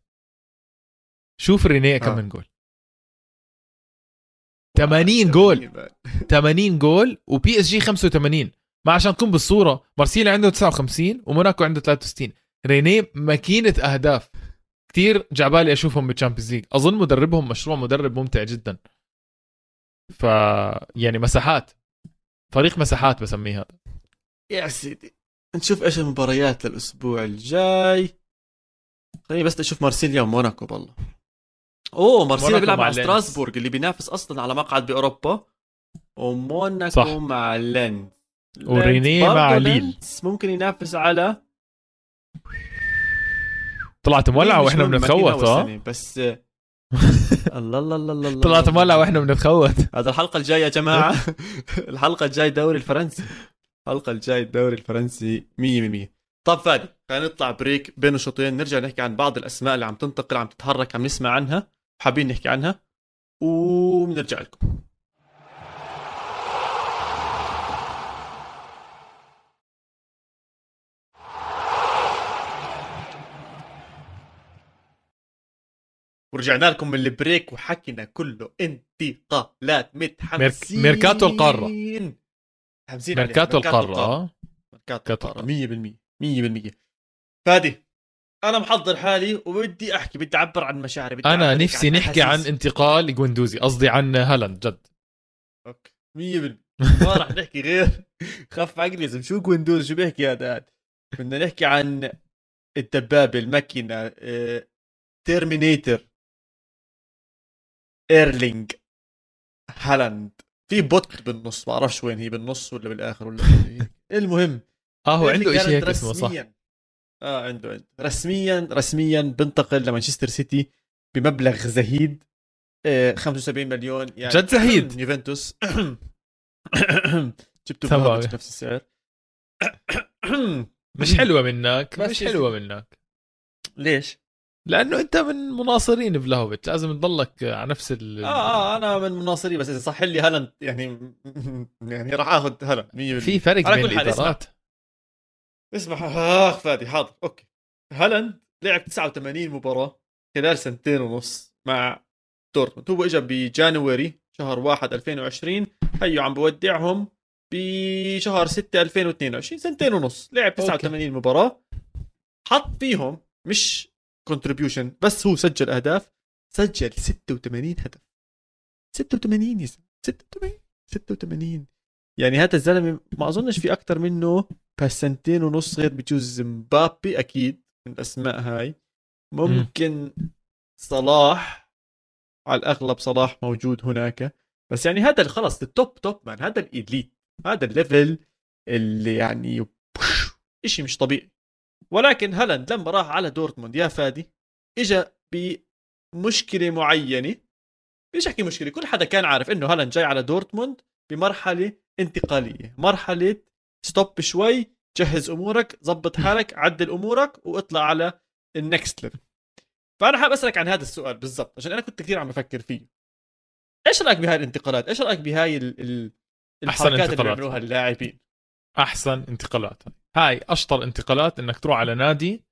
شوف رينيه كم من جول، 80 جول 80 جول، وبي اس جي 85. ما عشان تكون بالصورة مارسيليا عنده 59 وموناكو عنده 63. رينيه ماكينة أهداف، كتير جعبالي أشوفهم بالتشامبيونز ليج. أظن مدربهم مشروع مدرب ممتع جدا، ف يعني مساحات، فريق مساحات بسميه هذا يا سيدي. نشوف إيش المباريات للأسبوع الجاي. خليني بس أشوف مارسيليا وموناكو والله. مارسيليا بيلعب مع ستراسبورغ اللي بينافس أصلا على مقعد بأوروبا، وموناكو مع لند، ورينيه مع ليل ممكن ينافس على. طلعت مولع واحنا بنتخوت بس الله الله الله الله. طلعت مولع واحنا بنتخوت. هذا الحلقه الجايه يا جماعه الحلقه الجايه الدوري الفرنسي، الدوري الفرنسي 100%. طب فادي خلينا نطلع بريك بين الشوطين، نرجع نحكي عن بعض الاسماء اللي عم تنتقل، عم تتحرك، عم نسمع عنها، حابين نحكي عنها، وبنرجع لكم. ورجعنا لكم من البريك وحكينا كله انتقالات متحمسين. ميركاتو القارة حمزين، ميركاتو القارة، ميركاتو القارة 100%. فادي أنا محضر حالي وبدي أحكي، بدي أعبر عن مشاعري، بدي أنا نفسي نحكي عن انتقال جوندوزي، قصدي عن هالاند جد. أوكي 100% ما راح نحكي غير خف عقلي زم شو جوندوزي شو بيحكي هذا. بدنا نحكي عن الدبابة، الماكينة، تيرمينيتر، إيرلينغ هالاند. في بوت بالنص ما أعرفش وين هي، بالنص ولا بالآخر ولا المهم هو عنده إشي هيك اسمه صح. عنده رسميا بنتقل لمانشستر سيتي بمبلغ زهيد 75 مليون يعني جد زهيد. يوفنتوس جبته بنفس السعر مش حلوة منك، مش حلوة منك. ليش؟ لأنه أنت من مناصرين فلاهوفيتش، لازم تضلك على نفس ال أنا من مناصرين، بس إذا صح لي هالاند يعني راح آخذ هالاند. في فرق بين الإدارات. اسمح فادي حاضر أوكي. هالاند لعب 89 مباراة خلال 2.5 سنين مع دورتموند. هو إجا بجانوري شهر 1/2020، هيو عم بودعهم بشهر 6/2022. 2.5 سنين لعب 89 مباراة، حط فيهم مش كونتريبيوشن بس، هو سجل أهداف، سجل 86 هدف. 86 يا زلمة، 86 يعني هذا الزلمة ما أظنش في أكتر منه بسنتين ونص، غير بجوز مبابي أكيد من الأسماء هاي، ممكن صلاح، على الأغلب صلاح موجود هناك، بس يعني هذا خلص التوب مان، هذا الإليت، هذا الليفل اللي يعني إشي مش طبيعي. ولكن هالاند لما راح على دورتموند يا فادي اجا بمشكله معينه، مش احكي مشكله، كل حدا كان عارف انه هالاند جاي على دورتموند بمرحله انتقاليه، مرحله ستوب شوي، جهز امورك، ضبط حالك، عدل امورك واطلع على النكست ليفل. فانا حاب اسالك عن هذا السؤال بالضبط عشان انا كنت كثير عم بفكر فيه. ايش رايك بهاي الانتقالات؟ ايش رايك بهاي الحركات اللي بيعملوها اللاعبين؟ احسن انتقالات هاي، اشطر انتقالات انك تروح على نادي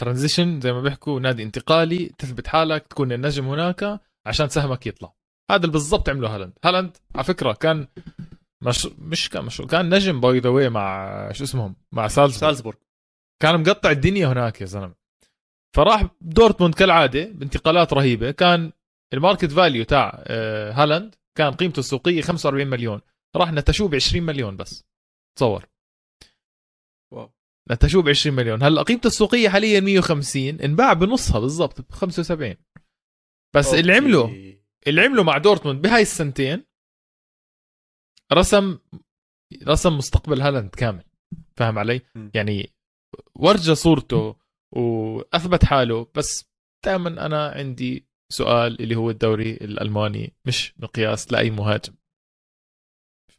ترانزيشن زي ما بيحكوا، نادي انتقالي، تثبت حالك، تكون النجم هناك عشان سهمك يطلع. هذا بالضبط عمله هالاند. هالاند على فكره كان كان نجم باي ذا واي مع شو اسمهم، مع سالزبورغ، كان مقطع الدنيا هناك يا زلمه. فراح دورتموند كالعاده بانتقالات رهيبه، كان الماركت فاليو تاع هالاند كان قيمته السوقيه 45 مليون، راح نتشوه ب 20 مليون بس، تصور نتشوه ب 20 مليون. هلا قيمته السوقيه حاليا 150، انباع بنصها بالضبط ب 75 بس. أوكي. اللي عمله مع دورتموند بهاي السنتين رسم مستقبل هالاند كامل، فاهم علي؟ يعني ورجى صورته واثبت حاله. بس دائما انا عندي سؤال اللي هو الدوري الالماني مش مقياس لاي مهاجم،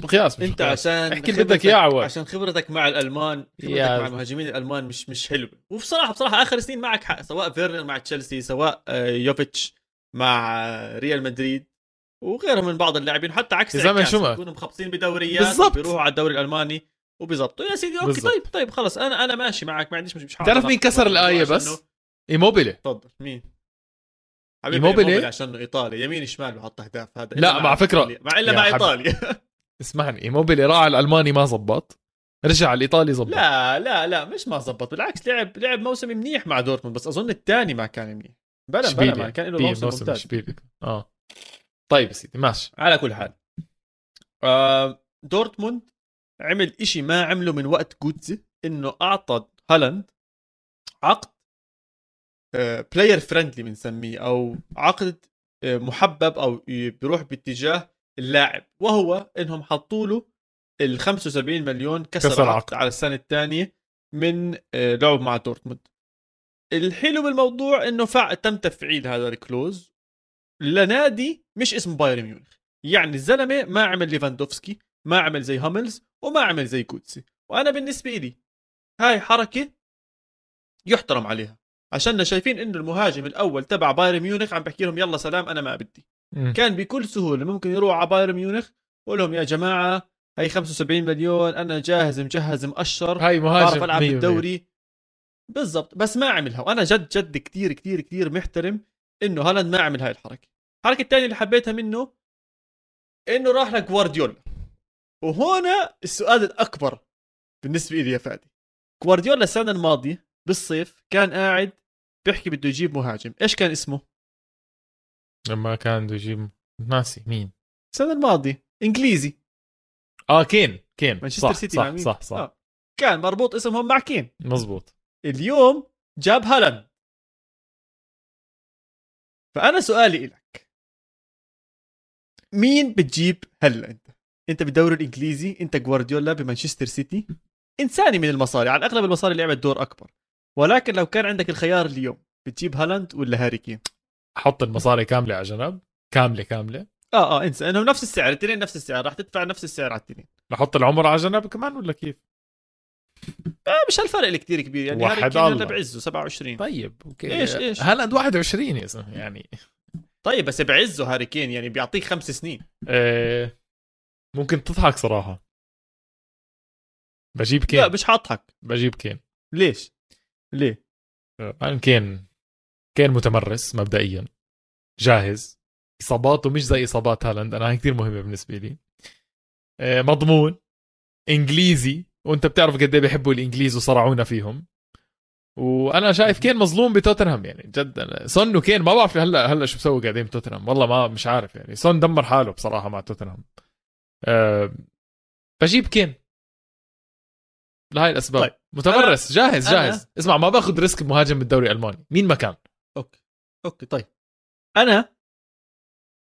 مقياس انت مقياس. عشان احكي بدك يا عواد، عشان خبرتك مع الالمان، خبرتك مع المهاجمين الالمان مش حلوه. وبصراحه اخر سنين معك حق، سواء فيرنر مع تشيلسي، سواء يوفيتش مع ريال مدريد وغيرهم من بعض اللاعبين، حتى عكس بيكونوا مخبصين بدوريات، بيروحوا على الدوري الالماني وبيزبطوا يا سيدي. اوكي طيب خلص، انا ماشي معك، ما عنديش مش حاجه. تعرف مين كسر الايه بس؟ ايموبيلي. تفضل مين حبيبي؟ ايموبيلي عشان ايطالي، يمين شمال بحط اهداف. هذا لا مع فكره، مع الا مع ايطاليا اسمعني، ايموبيلي راح على الالماني ما زبط، رجع على الايطالي زبط. لا مش ما زبط، بالعكس لعب موسم منيح مع دورتموند، بس اظن الثاني ما كان منيح. بلا ما كان له موسم ممتاز. طيب يا سيدي ماشي. على كل حال دورتموند عمل إشي ما عمله من وقت جوتزي، انه اعطى هالاند عقد بلاير فريندلي بنسميه، او عقد محبب، او بيروح باتجاه اللاعب، وهو انهم حطوا له ال 75 مليون كسر عقد على السنه الثانيه من لعب مع دورتموند. الحلو بالموضوع انه تم تفعيل هذا الكلوز لنادي مش اسمه بايرن ميونيخ، يعني الزلمه ما عمل ليفاندوفسكي، ما عمل زي هاملز، وما عمل زي كوتسي. وانا بالنسبه لي هاي حركه يحترم عليها، عشان شايفين انه المهاجم الاول تبع بايرن ميونيخ عم بحكي لهم يلا سلام انا ما بدي. كان بكل سهوله ممكن يروح على بايرن ميونخ ويقول لهم يا جماعه هي 75 مليون انا جاهز مجهز مقشر، هاي مهاجم بلعب بالدوري بالضبط، بس ما عملها. وانا جد كتير محترم انه هالاند ما عمل هاي الحركه. الحركه الثانيه اللي حبيتها منه انه راح لجوارديولا، وهنا السؤال الاكبر بالنسبه لي يا فادي. جوارديولا السنه الماضيه بالصيف كان قاعد بيحكي بده يجيب مهاجم، ايش كان اسمه لما كان بده يجيب؟ ناسي مين السنه الماضيه، انجليزي. كين مانشستر سيتي. صح. كان مربوط اسمهم مع كين، مزبوط. اليوم جاب هالاند. فانا سؤالي لك، مين بتجيب هلا؟ انت بالدوري الانجليزي، انت جوارديولا بمانشستر سيتي، انساني من المصاري، على الاغلب المصاري لعبت دور اكبر، ولكن لو كان عندك الخيار اليوم بتجيب هالاند ولا هاري كين؟ حط المصاري كامله على جنب، كامله. انسى انهم نفس السعر، الاثنين نفس السعر، راح تدفع نفس السعر على الاثنين. نحط العمر على جنب كمان ولا كيف؟ مش هالفرق اللي كتير كبير يعني. هاري كين هلا بعزه 27. طيب اوكي، ايش هالاند 21 يا زلمه يعني. طيب بس بعزه هاري كين يعني بيعطيك 5 سنين. ممكن تضحك صراحه. بجيب كين. لا مش حاضحك، بجيب كين. ليش؟ ليه؟ كين متمرس مبدئيا، جاهز، إصاباته مش زي إصابات هالاند. أنا هاي كتير مهمة بالنسبة لي. مضمون، إنجليزي، وأنت بتعرف قد إيه بيحبوا الإنجليز وصرعونا فيهم. وأنا شايف كين مظلوم بتوتنهام يعني جدا. سون وكين ما بعرف هلا شو بسوي قاعدين بتوتنهام، والله ما مش عارف يعني. سون دمر حاله بصراحة مع توتنهام. بجيب كين لهاي الأسباب. طيب. متمرس، جاهز. اسمع، ما باخذ ريسك بمهاجم بالدوري الألماني مين ما كان. أوكي طيب، أنا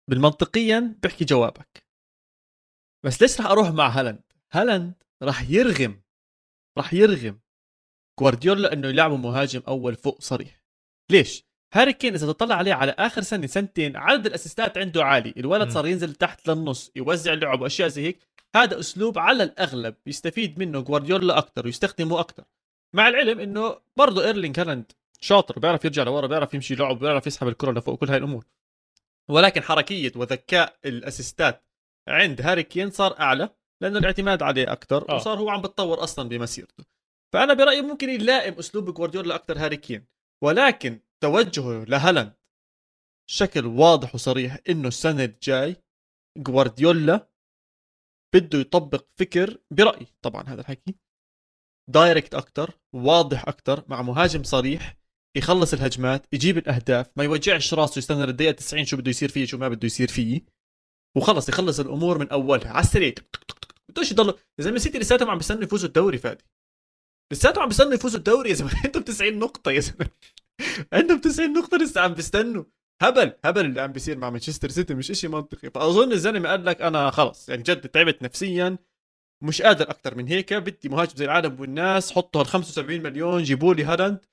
بالمنطقيا بحكي جوابك، بس ليش رح اروح مع هالاند؟ هالاند رح يرغم جوارديولا انه يلعبه مهاجم اول فوق صريح. ليش؟ هاري كين اذا تطلع عليه على اخر سنه سنتين، عدد الاسيستات عنده عالي، الولد صار ينزل تحت للنص، يوزع اللعب واشياء زي هيك. هذا اسلوب على الاغلب يستفيد منه جوارديولا اكثر ويستخدمه اكثر، مع العلم انه برضه ايرلينغ هالاند شاطر، بيعرف يرجع لورا، بيعرف يمشي لعب، بيعرف يسحب الكره لفوق، كل هاي الامور. ولكن حركية وذكاء الأسيستات عند هاري كين صار أعلى، لأنه الاعتماد عليه أكتر، وصار هو عم بتطور أصلا بمسيرته. فأنا برأيي ممكن يلائم أسلوب جوارديولا أكتر هاري كين، ولكن توجهه لهالاند شكل واضح وصريح إنه السنة الجاي جوارديولا بده يطبق فكر، برأيي طبعا هذا الحكي، دايركت أكتر، واضح أكتر، مع مهاجم صريح يخلص الهجمات، يجيب الأهداف، ما يوجعش راسه يستنى الدقيقة 90 شو بده يصير فيه شو ما بده يصير فيه، وخلص يخلص الأمور من أولها على السريع. بدوش يضلوا يا زلمة، سيتي لساتهم عم بيستنوا يفوزوا الدوري. فادي لساتهم عم بيستنوا يفوزوا الدوري يا زلمة، أنتم 90 نقطة يا زلمة، عندهم 90 نقطة لسه عم بيستنوا. هبل اللي عم بيصير مع مانشستر سيتي، مش إشي منطقي. فأظن الزلمة قال لك أنا خلص يعني جد تعبت نفسيا، مش قادر أكتر من هيك، بدي مهاجم زي العالم والناس، حطوا 75 مليون جيبوا لي هالاند،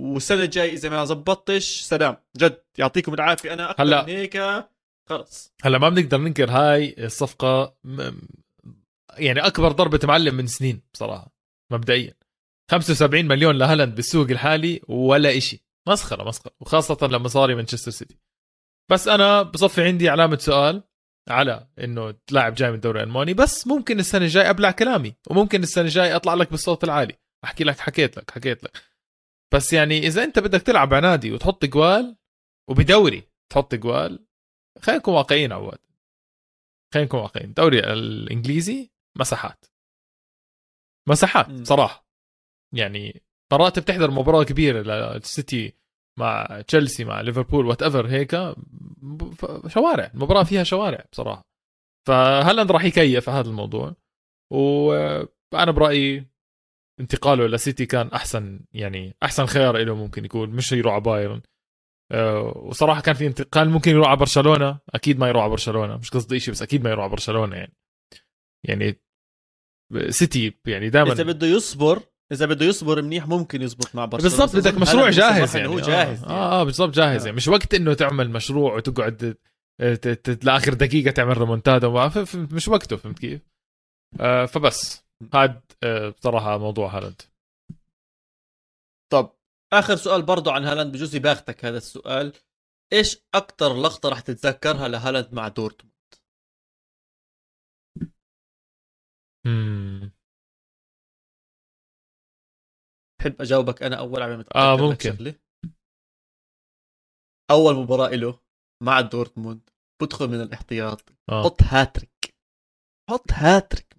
والسنة الجاي إذا ما زبطتش سلام، جد يعطيكم العافية، أنا أكثر من هيك خلص. هلا ما بنقدر ننكر هاي الصفقة، يعني أكبر ضربة معلم من سنين بصراحة. مبدئيا 75 مليون لهالاند بالسوق الحالي ولا إشي، مسخرة، وخاصة لما صار مانشستر سيتي. بس أنا بصفي عندي علامة سؤال على إنه لاعب جاي من الدوري الألماني، بس ممكن السنة الجاي أبلع كلامي، وممكن السنة الجاي أطلع لك بالصوت العالي أحكي لك حكيت لك. بس يعني إذا أنت بدك تلعب على نادي وتحط جوال، وبدوري تحط جوال، خلينكم واقعين. دوري الإنجليزي مساحات صراحة يعني. مرات بتحضر مباراة كبيرة للسيتي مع تشيلسي مع ليفربول وات ايفر، هيك شوارع، المباراة فيها شوارع بصراحة. فهالاند راح يكيف هذا الموضوع، وأنا برأيي انتقاله لسيتي كان أحسن، يعني أحسن خيار له، ممكن يكون مش يروح على بايرن. وصراحة كان في انتقال ممكن يروح على برشلونة، أكيد ما يروح على برشلونة، مش قصدي إشي، بس أكيد ما يروح على برشلونة يعني سيتي يعني دائما إذا بده يصبر منيح ممكن يزبط مع برشلونة. بالضبط، بدك مشروع جاهز يعني. هو جاهز يعني. بالضبط جاهز يعني. مش وقت إنه تعمل مشروع وتقعد لآخر دقيقة تعمل ريمونتادا، مش وقته، فهمت كيف؟ فبس هاد بصراحة موضوع هالاند. طب آخر سؤال برضو عن هالاند، بجوز باختك هذا السؤال، إيش أكتر لقطة رح تتذكرها لهالاند مع دورتموند؟ تحب أجاوبك أنا أول عم ممكن. اول مباراه له مع دورتموند بدخل من الاحتياط حط هاتريك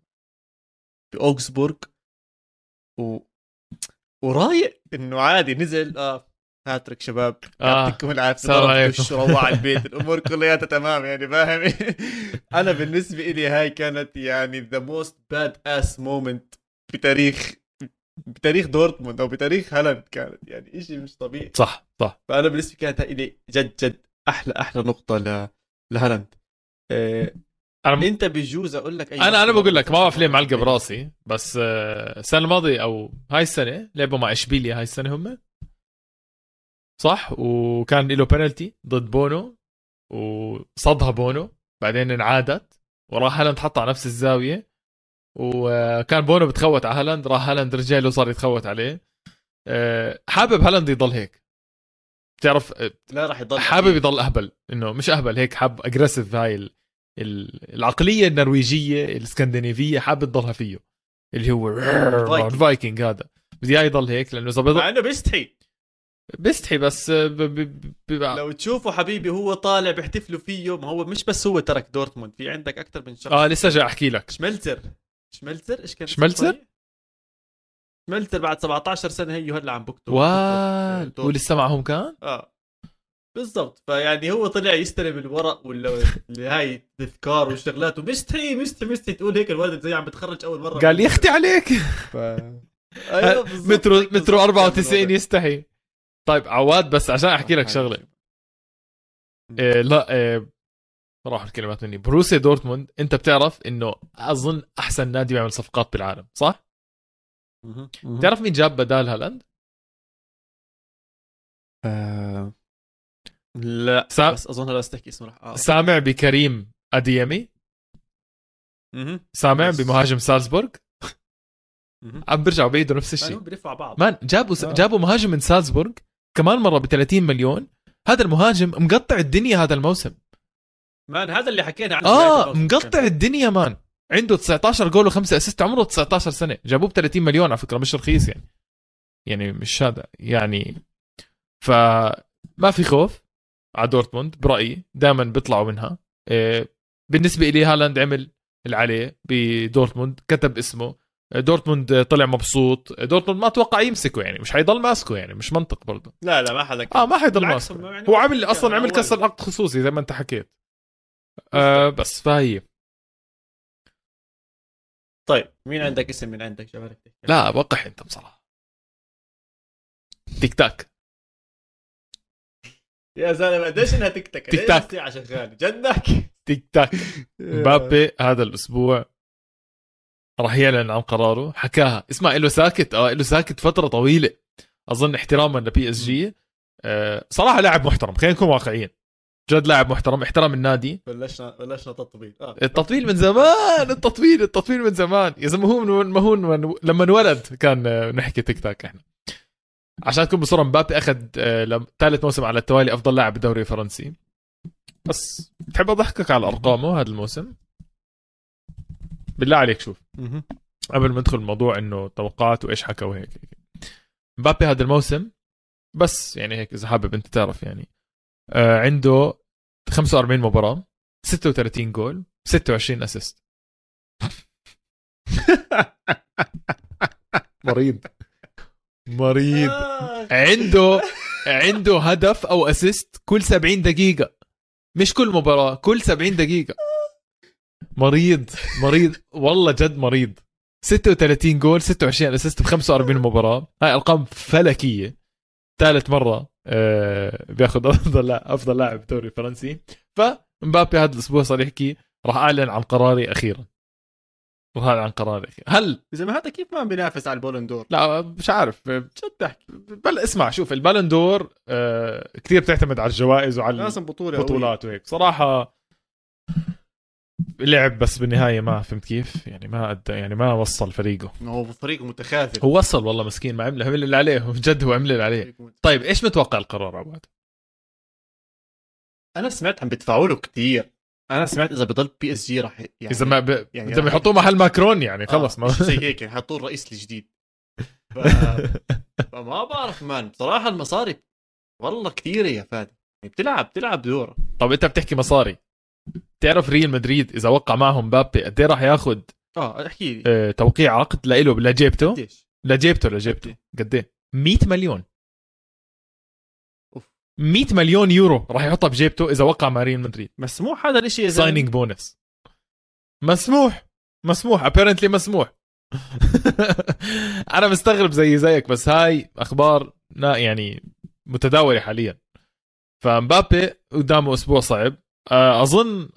في اوغسبورغ ورايق انه عادي نزل هاتريك شباب يعطيكم العافيه روحوا على البيت الامور كلها تمام يعني فاهم. انا بالنسبه لي هاي كانت يعني ذا موست باد اس مومنت بتاريخ دورتموند او بتاريخ هالاند، كانت يعني شيء مش طبيعي. صح صح. فانا بالنسبه كانت لي جد احلى نقطه لهالاند. انت بجوز اقول لك انا بقول لك ما بعرف ليه معلقه براسي، بس السنه الماضيه او هاي السنه لعبوا مع إشبيلية هاي السنه هم صح، وكان له بنالتي ضد بونو وصدها بونو، بعدين انعادت وراح هالاند حط على نفس الزاويه، وكان بونو بتخوت على هالاند، راح هالاند رجع له صار يتخوت عليه. حابب هالاند يضل هيك بتعرف، لا راح يضل حابب يضل اهبل، انه مش اهبل هيك، حاب اجريسيف، هاي العقليه النرويجيه الاسكندنافيه حابب تضلها فيه، اللي هو الفايكنج هذا بدي اياه يضل هيك، لانه مع انه بيستحي بس لو تشوفوا حبيبي هو طالع بيحتفلوا فيه. ما هو مش بس هو ترك دورتموند، في عندك اكثر من شخص. لسه جاي احكي لك. شملتر ايش كان؟ شملتر بعد 17 سنه هي هلا عم بكتب ولسه معهم كان بالضبط. فيعني هو طلع يستلم الورق ولا هاي تذكار وشغلات، ومستحي تقول هيك الولد زي عم بتخرج اول مره، قال يختي عليك. ايوه مترو 94 يستحي. طيب عواد بس عشان احكي لك شغله. راح الكلمات مني. بروسيا دورتموند انت بتعرف انه اظن احسن نادي بيعمل صفقات بالعالم صح؟ بتعرف مين جاب بدال هالاند؟ لا بس اظن هلا استحكي اسمه راح سامع بكريم اديامي، سامع بمهاجم سالزبورغ، عم برجعوا بعيدوا نفس الشيء، بيلفوا على بعض. مان جابوا مهاجم من سالزبورغ كمان مره ب 30 مليون. هذا المهاجم مقطع الدنيا هذا الموسم، مان هذا اللي حكينا عنه مقطع الدنيا. مان عنده 19 جول و5 اسيست، عمره 19 سنه، جابوه ب 30 مليون على فكره، مش رخيص يعني مش هذا يعني. فما في خوف على دورتموند برايي، دائما بيطلعوا منها. بالنسبه لي هالاند عمل اللي عليه بدورتموند، كتب اسمه، دورتموند طلع مبسوط، دورتموند ما اتوقع يمسكه يعني، مش حيضل ماسكه يعني، مش منطق برضه. لا ما حدا ما حيضل ماسكه يعني. هو عمل اصلا عمل كسر عقد خصوصي زي ما انت حكيت. بس فهي طيب مين عندك اسم من عندك شباب؟ لا وقح انت بصراحه تيك تاك يا زلمه، قديش انها تيك تاك عشان غالي جدك تيك تاك. مبابي هذا الاسبوع راح يعلن عن قراره، حكاها اسمع له ساكت، له ساكت فتره طويله اظن احتراما لبي اس جي. صراحه لاعب محترم، خلينا نكون واقعيين، جد لاعب محترم، احترام النادي. بلشنا تطبيل التطبيل من زمان، التطبيل من زمان يا زلمه. هو من لما انولد كان نحكي تيك تاك احنا. عشان تكون بصوره، مبابي اخذ ثالث موسم على التوالي افضل لاعب بالدوري الفرنسي. بس تحب اضحكك على ارقامه هذا الموسم؟ بالله عليك شوف قبل ما ندخل الموضوع انه توقعات وايش حكوا هيك. مبابي هذا الموسم بس يعني هيك اذا حابب انت تعرف يعني، عنده 45 مباراة، 36 جول، 26 اسيست. مريض عنده هدف او اسيست كل 70 دقيقة، مش كل مباراة، كل 70 دقيقة. مريض والله جد مريض. 36 جول، 26 اسيست ب 45 مباراة، هاي ارقام فلكية. ثالث مرة بياخذ افضل لاعب بالدوري الفرنسي. فمبابي هذا الاسبوع صار يحكي راح اعلن عن قراري اخيرا، وهذا عن قراري أخيرا. هل اذا ما هذا كيف ما بينافس على البالندور؟ لا مش عارف شو تحكي. بل اسمع شوف، البالندور كثير بتعتمد على الجوائز وعلى البطولات وهيك. صراحة لعب بس بالنهاية ما فهمت كيف يعني، ما وصل فريقه. هو فريقه متخاذل، هو وصل والله مسكين، ما عمل اللي عليه جد، هو عمل اللي عليه. طيب ايش متوقع القرار عواد؟ انا سمعت عم بيدفعوا له كثير، انا سمعت اذا بضل بي اس جي راح يعني، اذا ما يعني بيحطوه محل ماكرون يعني خلص ما زي هيك يحطوه الرئيس الجديد. فما بعرف مان، بصراحة المصاري والله كثيرة يا فادي بتلعب دور. طب انت بتحكي مصاري، تعرف ريال مدريد اذا وقع معهم بابي قد ايه راح ياخذ؟ احكي لي توقيع عقد لإله لجيبته قد ايه؟ 100 مليون 100 مليون يورو راح يحطها بجيبته اذا وقع مع ريال مدريد. مسموح هذا الشيء؟ ساينينج بونس مسموح ابيرنتلي مسموح. انا مستغرب زيك، بس هاي اخبار يعني متداوله حاليا. فمبابي قدامه اسبوع صعب. اظن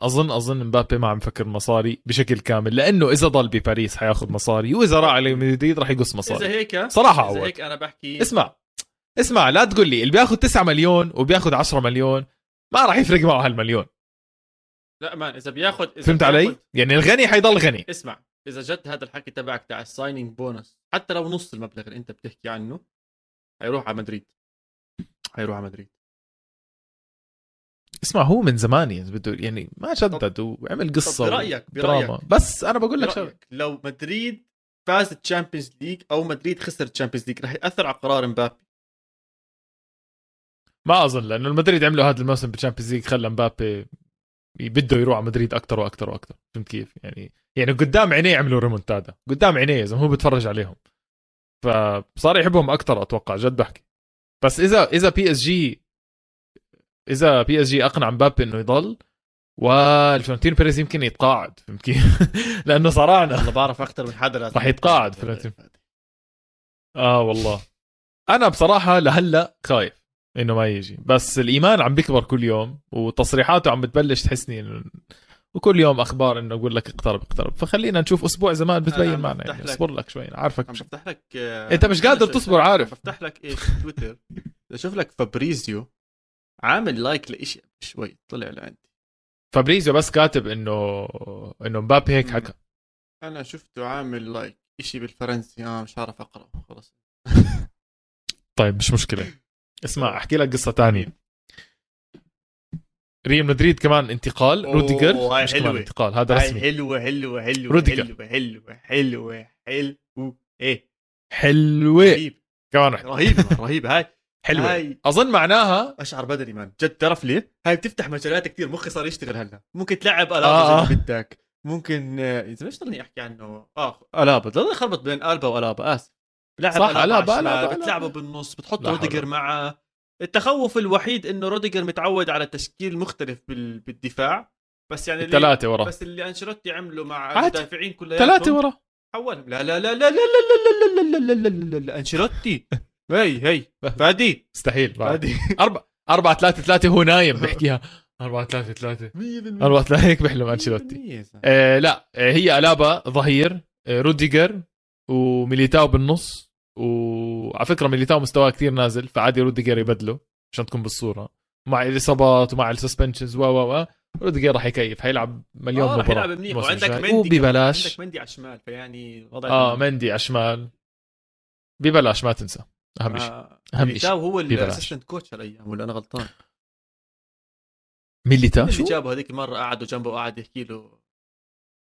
مبابي ما عم يفكر مصاري بشكل كامل، لانه اذا ضل بباريس حياخذ مصاري، واذا راح على مدريد راح يقص مصاري. اذا هيك صراحه هيك انا بحكي اسمع لا تقول لي اللي بياخذ 9 مليون وبياخذ 10 مليون ما راح يفرق معه هالمليون. لا مان، اذا بياخذ فهمت علي؟ يعني الغني حيضل غني. اسمع، اذا جد هذا الحكي تبعك تاع الساينينج بونس، حتى لو نص المبلغ اللي انت بتحكي عنه حيروح على مدريد. اسمع، هو من زمان بده يعني ما شدد وعمل قصه. برأيك بس انا بقول لك شغله، لو مدريد فاز التشامبيونز ليج او مدريد خسر التشامبيونز ليج راح ياثر على قرار مبابي. ما اظن، لانه المدريد عملوا هذا الموسم بالتشامبيونز ليج خلى مبابي بده يروح على مدريد اكثر واكثر واكثر. فهمت كيف؟ يعني قدام عينيه عملوا ريمونتادا قدام عينيه، اذا هو بتفرج عليهم فصار يحبهم اكثر. اتوقع جد بحكي، بس اذا بي اس جي اقنع مبابي انه يضل، والفلورنتين بيريز يمكن يتقاعد. فهمت كيف؟ لانه صراحه انا بعرف اكثر من حدا راح يتقاعد فلورنتين. والله انا بصراحه لهلا خايف انه ما يجي، بس الايمان عم بيكبر كل يوم، وتصريحاته عم بتبلش تحسني إنه وكل يوم اخبار انه اقول لك اقترب. فخلينا نشوف اسبوع زي ما بتبين معنا. يعني اصبر لك شوي، عارفك مش بفتح لك انت مش قادر تصبر، عارف. بفتح لك ايش تويتر اشوف لك فابريزيو عامل لايك لإشي شوي طلع لعندي. فابريزيو بس كاتب انه مبابي هيك حكى. انا شفته عامل لايك إشي بالفرنسي، مش عارف اقراه خلاص. طيب مش مشكله. اسمع، احكي لك قصه تانية. ريال مدريد كمان انتقال روديجر، مش كمان انتقال، هذا رسمي. حلوة كمان رهيبة هاي حلوة. أظن معناها أشعر بدني مان جد. تعرف ليه؟ هاي بتفتح مجالات كتير، مخي صار يشتغل هلا. ممكن تلعب ألابا زي ما بدك، ممكن إذا مش ضلني أحكي عنه ألابا، ضلني خربط بين ألبا وألابا. بتلعب ألابا بتلعبه بالنص، بتحط روديجر معه. التخوف الوحيد انه روديجر متعود على تشكيل مختلف بالدفاع، بس يعني ثلاثه ورا. بس اللي انشيلوتي عمله مع المدافعين كلهم ثلاثه ورا حولهم. لا لا لا لا لا لا لا لا لا انشيلوتي. هي فادي مستحيل. فادي 4-3-3 هو نايم بحكيها 4-3-3 4-3 هيك بحلم انشيلوتي. لا، هي ألابا ظهير، روديجر وميليتاو بالنص. وعلى فكرة ميليتاو مستواه كتير نازل، فعادي روديجر يبدله عشان تكون بالصورة مع الإصابات ومع السسبنشنز روديجر راح يكيف، هيلعب مليون مباراة. هيلعب منيح، وعندك مندي على الشمال، فيعني وضع مندي على الشمال ببلاش، ما تنسى أهم شيء. ميليتاو هو الأسيستنت كوتش هالأيام، ولا أنا غلطان؟ ميليتاو شو؟ اللي جابه هذيك المرة قعدوا جنبه وقعد يحكي له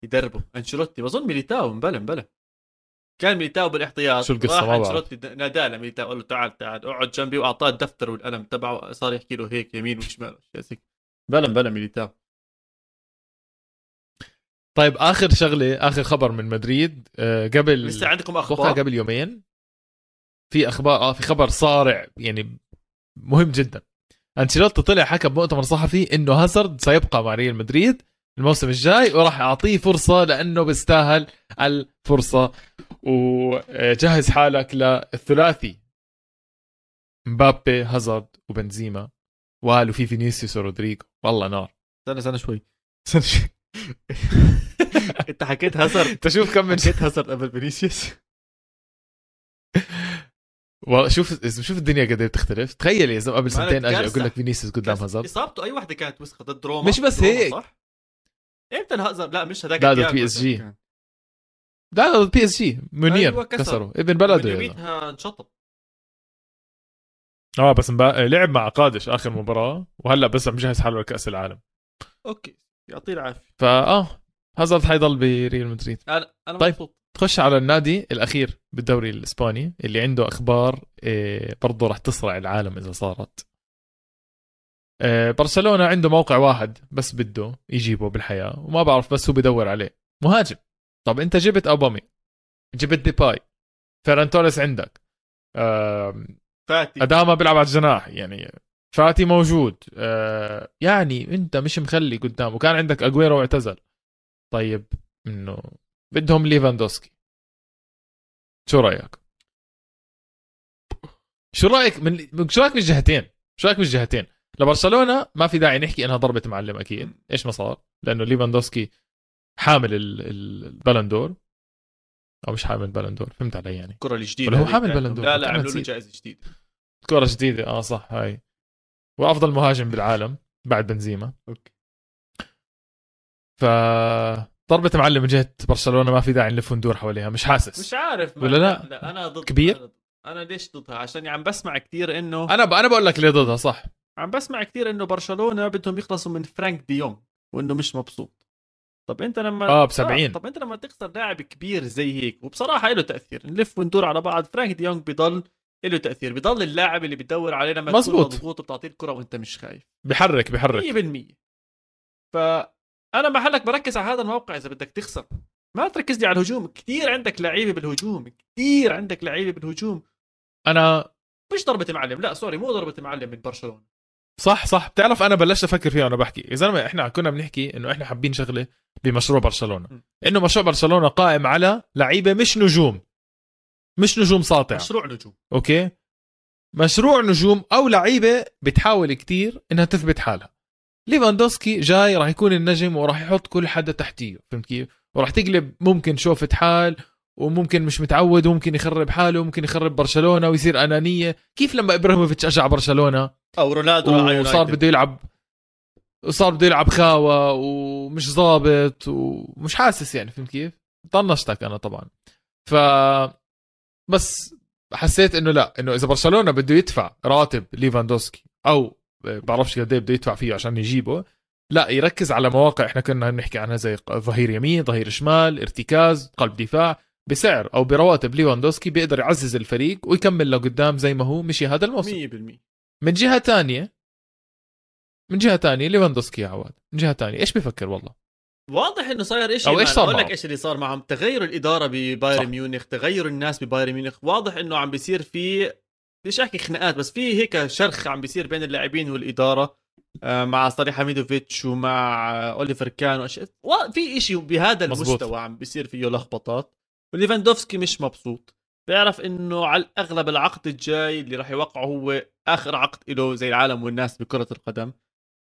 يدربه أنشيلوتي. بظن ميليتاو مبلا كان ميليتاو بالاحتياط، راح انشيلوتي نادى لميليتاو قال له تعال اقعد جنبي، واعطاه الدفتر والقلم تبعه، صار يحكي له هيك يمين وشمال وشيء. بلا ميليتاو. طيب اخر شغله، اخر خبر من مدريد، قبل لسه عندكم اخبار قبل يومين في اخبار. في خبر صارع يعني مهم جدا. انشيلوتي طلع حكى بمؤتمر صحفي انه هازارد سيبقى مع ريال مدريد الموسم الجاي، وراح اعطيه فرصه لانه بيستاهل الفرصه، وجهز حالك للثلاثي مبابي هازارد وبنزيما، وقالوا في فينيسيوس ورودريجو. والله نار. استنى شوي. انت حكيت هازارد، تشوف كم من حكيت هازارد قبل فينيسيوس. والله شوف الدنيا قد ايه بتختلف. تخيل يا زلمه قبل سنتين اجي اقول لك فينيسيوس قدام هازارد. اصابته اي واحده كانت وسخه ضد روما، مش بس هيك امتى هازارد؟ لا مش هذاك ضد بي اس جي، ده البي اس جي مونير كسره ابن بلده يعني. انشطب. بس لعب مع قادش اخر مباراه، وهلا بس عم جهز حاله لكاس العالم. اوكي يعطيه العافيه. هازارد حيضل بريال مدريد. انا طيب مبسوط. تخش على النادي الاخير بالدوري الاسباني اللي عنده اخبار برضه رح تصرع العالم اذا صارت. برشلونة عنده موقع واحد بس بده يجيبه بالحياة وما بعرف بس هو بدور عليه مهاجم. طب انت جبت أوبامي، جبت ديباي، فيران توريس عندك، فاتي أداما بيلعب على الجناح يعني، فاتي موجود، يعني انت مش مخلي قدامه. وكان عندك أغويرو اعتزل. طيب انه بدهم ليفاندوسكي، شو رأيك؟ شو رأيك من الجهتين؟ لبرشلونة ما في داعي نحكي انها ضربة معلم، اكيد ايش ما صار، لانه ليفاندوسكي حامل البالندور، او مش حامل البالندور، فهمت علي يعني، الكرة الجديدة، هو حامل البالندور، لا عملوا له جائزة جديدة، كرة جديدة، صح هاي، وافضل مهاجم بالعالم بعد بنزيما. اوكي، ف ضربة معلم من جهة برشلونة ما في داعي نلف وندور حواليها. مش حاسس، مش عارف ولا لا. لا انا ضد كبير. انا ليش ضدها؟ عشان عم بسمع كثير انه انا بقول لك ليه ضدها. صح، عم بسمع كثير انه برشلونة بدهم يخلصوا من فرانك ديونغ وانه مش مبسوط. طب انت لما ب70، طب انت لما تخسر لاعب كبير زي هيك، وبصراحة له تأثير، نلف وندور على بعض، فرانك ديونغ بضل له تأثير، بضل اللاعب اللي بتدور عليه لما تكون مضغوط وبتعطيه الكرة وانت مش خايف، بحرك 100%. فانا محلك بركز على هذا الموقع. اذا بدك تخسر ما تركز لي على الهجوم، كثير عندك لعيبة بالهجوم، انا مش ضربة معلم، لا سوري، مو ضربة معلم من برشلونة. صح، بتعرف انا بلشت افكر فيها وانا بحكي، اذا ما احنا كنا بنحكي انه احنا حابين شغله بمشروع برشلونه، انه مشروع برشلونه قائم على لعيبه مش نجوم ساطع، مشروع نجوم، اوكي، مشروع نجوم او لعيبه بتحاول كتير انها تثبت حالها. ليفاندوسكي جاي راح يكون النجم وراح يحط كل حدا تحتيه، فهمت كيف؟ وراح تقلب ممكن شوفت حال، وممكن مش متعود، وممكن يخرب حاله، وممكن يخرب برشلونه ويصير انانيه، كيف لما ابراهيموفيتش اجى على برشلونه او رونالدو وصار بده يلعب خاوه ومش ضابط ومش حاسس يعني، فهمت كيف؟ طنشتك انا طبعا، ف بس حسيت انه لا، انه اذا برشلونه بده يدفع راتب ليفاندوسكي او بعرفش قد ايه بده يدفع فيه عشان يجيبه، لا يركز على مواقع احنا كنا نحكي عنها زي ظهير يمين، ظهير شمال، ارتكاز، قلب دفاع، بسعر او برواتب ليفاندوسكي بيقدر يعزز الفريق ويكمل لقدام زي ما هو مشي هذا الموسم 100%. من جهة تانية ليفاندوسكي يا عواد، من جهة تانية ايش بيفكر؟ والله واضح انه صاير شيء، اقول لك ايش اللي صار معهم، تغير الاداره ببايرن ميونخ، تغير الناس ببايرن ميونخ، واضح انه عم بيصير في، ليش احكي خناقات، بس في هيك شرخ عم بيصير بين اللاعبين والاداره، مع صالح حميدوفيتش ومع اوليفر كان واشياء، في شيء بهذا المستوى عم بيصير فيه لخبطات. وليفاندوفسكي مش مبسوط، بيعرف انه على الاغلب العقد الجاي اللي راح يوقعه هو اخر عقد له زي العالم والناس بكرة القدم،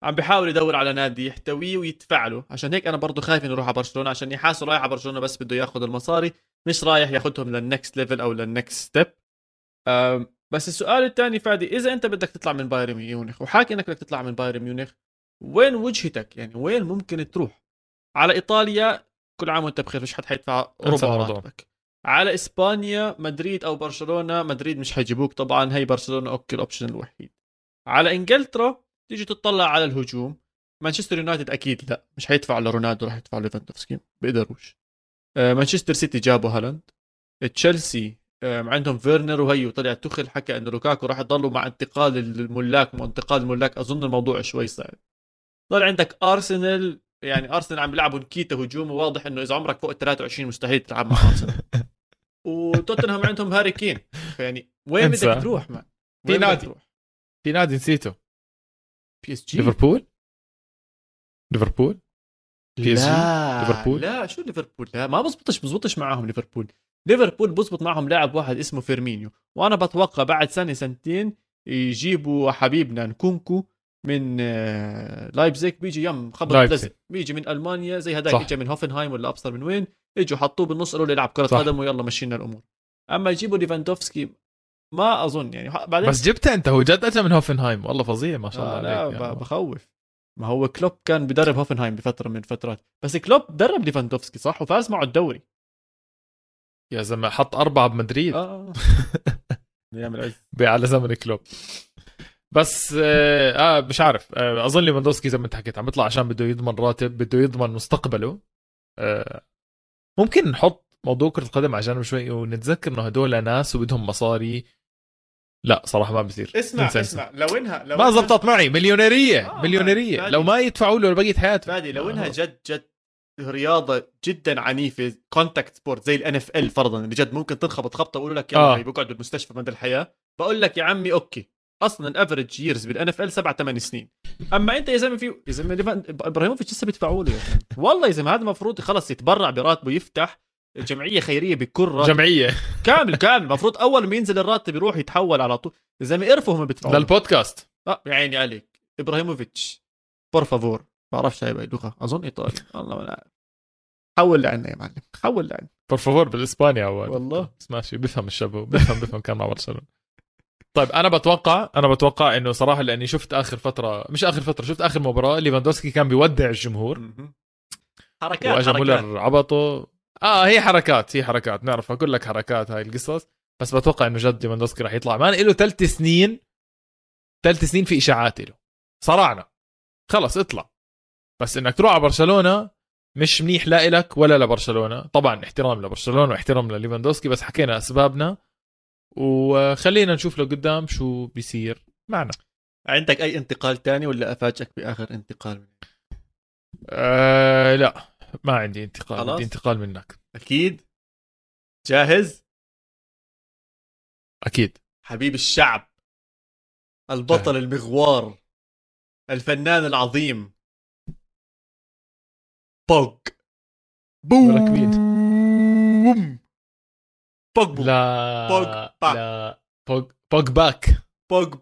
عم بيحاول يدور على نادي يحتويه ويدفع له. عشان هيك انا برضو خايف انه يروح على برشلونة، عشان يحاسوا رايح على برشلونة بس بده ياخذ المصاري، مش رايح ياخذهم للنكست ليفل او للنكست ستيب. بس السؤال الثاني فادي، اذا انت بدك تطلع من بايرن ميونخ وحاكي انك بدك تطلع من بايرن ميونخ، وين وجهتك يعني؟ وين ممكن تروح؟ على ايطاليا كل عام وانت بخير، مش حد حيدفع ربع راتبك. على اسبانيا مدريد او برشلونه، مدريد مش حيجيبوك طبعا، هي برشلونه اوكي الاوبشن الوحيد. على انجلترا تيجي تطلع على الهجوم، مانشستر يونايتد اكيد لا، مش حيدفع لرونالدو، راح يدفع ليفاندوفسكي، بيقدروش. مانشستر سيتي جابوا هالاند، تشيلسي عندهم فيرنر، وهي طلع تخل حكى انه لوكاكو راح يضلوا مع انتقال الملاك، اظن الموضوع شوي صعب. ضل عندك ارسنال، يعني ارسنال عم بيلعبوا نكيتا هجوم، وواضح انه اذا عمرك فوق 23 مستحيل تلعب مع ارسنال. وتوتنهام عندهم هاري كين، يعني وين بدك تروح؟ ما في نادي نسيته، بي اس جي، ليفربول، بي اس جي، ليفربول، لا شو ليفربول، لا ما بزبطش معاهم ليفربول بزبط معهم لاعب واحد اسمه فيرمينيو، وانا بتوقع بعد سنه سنتين يجيبوا حبيبنا نكونكو من لايبزيك، بيجي يم خبط لزق، بيجي من المانيا زي هداك، اجى من هوفنهايم ولا ابصر من وين، اجوا حطوه بالنص قالوا يلعب كره قدم ويلا مشينا الامور. اما يجيبوا ليفاندوفسكي ما اظن يعني، بعدين بس جبته انت، هو جد اجى من هوفنهايم، والله فظيع ما شاء الله عليك. لا يعني بخوف، ما هو كلوب كان بدرب هوفنهايم بفتره من فترات، بس كلوب درب ليفاندوفسكي صح وفاز معه الدوري يا زلمه، حط 4 بمدريد بيعمل عز على زمن كلوب. بس مش عارف، اظن ليفاندوسكي زي ما انت حكيت عم يطلع عشان بده يضمن راتب، بده يضمن مستقبله. ممكن نحط موضوع كرة القدم على جانب شوي ونتذكر انه هدول ناس وبدهم مصاري لا صراحه ما بصير. اسمع لو انها ما زبطت معي مليونيريه مليونيريه فادي. لو ما يدفعوا له بقيه حياته فادي، لو انها جد رياضه جدا عنيفه كونتاكت سبورت زي الان اف ال فرضا، اللي جد ممكن تنخبط خبطه ويقولوا لك يلا بيقعد بالمستشفى مدى الحياه، بقول لك يا عمي اوكي اصلا الافرج ييرز بالان اف ال 7-8 سنين. اما انت يا زلمه ابراهيموفيتش لسه بيدفعوا له والله يا زلمه، هذا المفروض خلص يتبرع براتبه، يفتح جمعيه خيريه بكل راتب، جمعيه كامل المفروض اول ما ينزل الراتب يروح يتحول على طول يا زلمه، يعرفوا هم بيدفعوا للبودكاست. يا عيني عليك ابراهيموفيتش بور فافور، ما بعرفش هاي لغه اظن ايطالي والله ما اعرف، حول لعنا يا معلم، حول لعنا بور فافور بالاسباني عواد والله ماشي، بفهم الشباب بفهم كان مع برشلونه. طيب انا بتوقع انه صراحه، لاني شفت شفت اخر مباراه ليفاندوفسكي كان بيودع الجمهور حركات مولر عبطه، هي حركات نعرفها، اقول لك حركات هاي القصص، بس بتوقع انه جد ليفاندوفسكي راح يطلع، ما له 3 سنين في اشاعات له صراعنا، خلص اطلع. بس انك تروح على برشلونه مش منيح لا لك ولا لبرشلونه، طبعا احترام لبرشلونه واحترام لليفاندوفسكي، بس حكينا اسبابنا وخلينا نشوف له قدام شو بيصير معنا. عندك أي انتقال تاني ولا أفاجئك بآخر انتقال؟ لا ما عندي انتقال، عندي انتقال منك. أكيد جاهز؟ أكيد. حبيب الشعب، البطل المغوار، الفنان العظيم، بوغ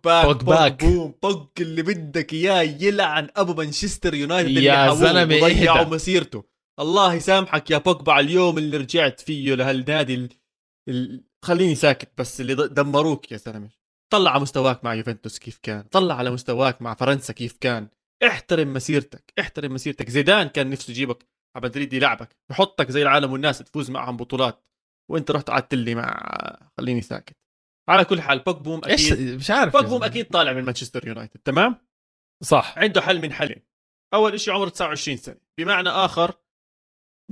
باك بوغ اللي بدك اياه، يلعن ابو مانشستر يونايتد اللي حاول يضيع مسيرته. الله يسامحك يا بوغبا على اليوم اللي رجعت فيه لهالنادي خليني ساكت، بس اللي دمروك يا زلمه. طلع على مستواك مع يوفنتوس كيف كان، طلع على مستواك مع فرنسا كيف كان، احترم مسيرتك. زيدان كان نفسه يجيبك على مدريد يلعبك يحطك زي العالم والناس تفوز معهم بطولات، وانت رحت قعدت لي مع خليني ساكت. على كل حال بوغبوم اكيد مش عارف، بوغبوم اكيد طالع من مانشستر يونايتد، تمام صح. عنده حل من حلين، اول اشي عمره 29 سنه، بمعنى اخر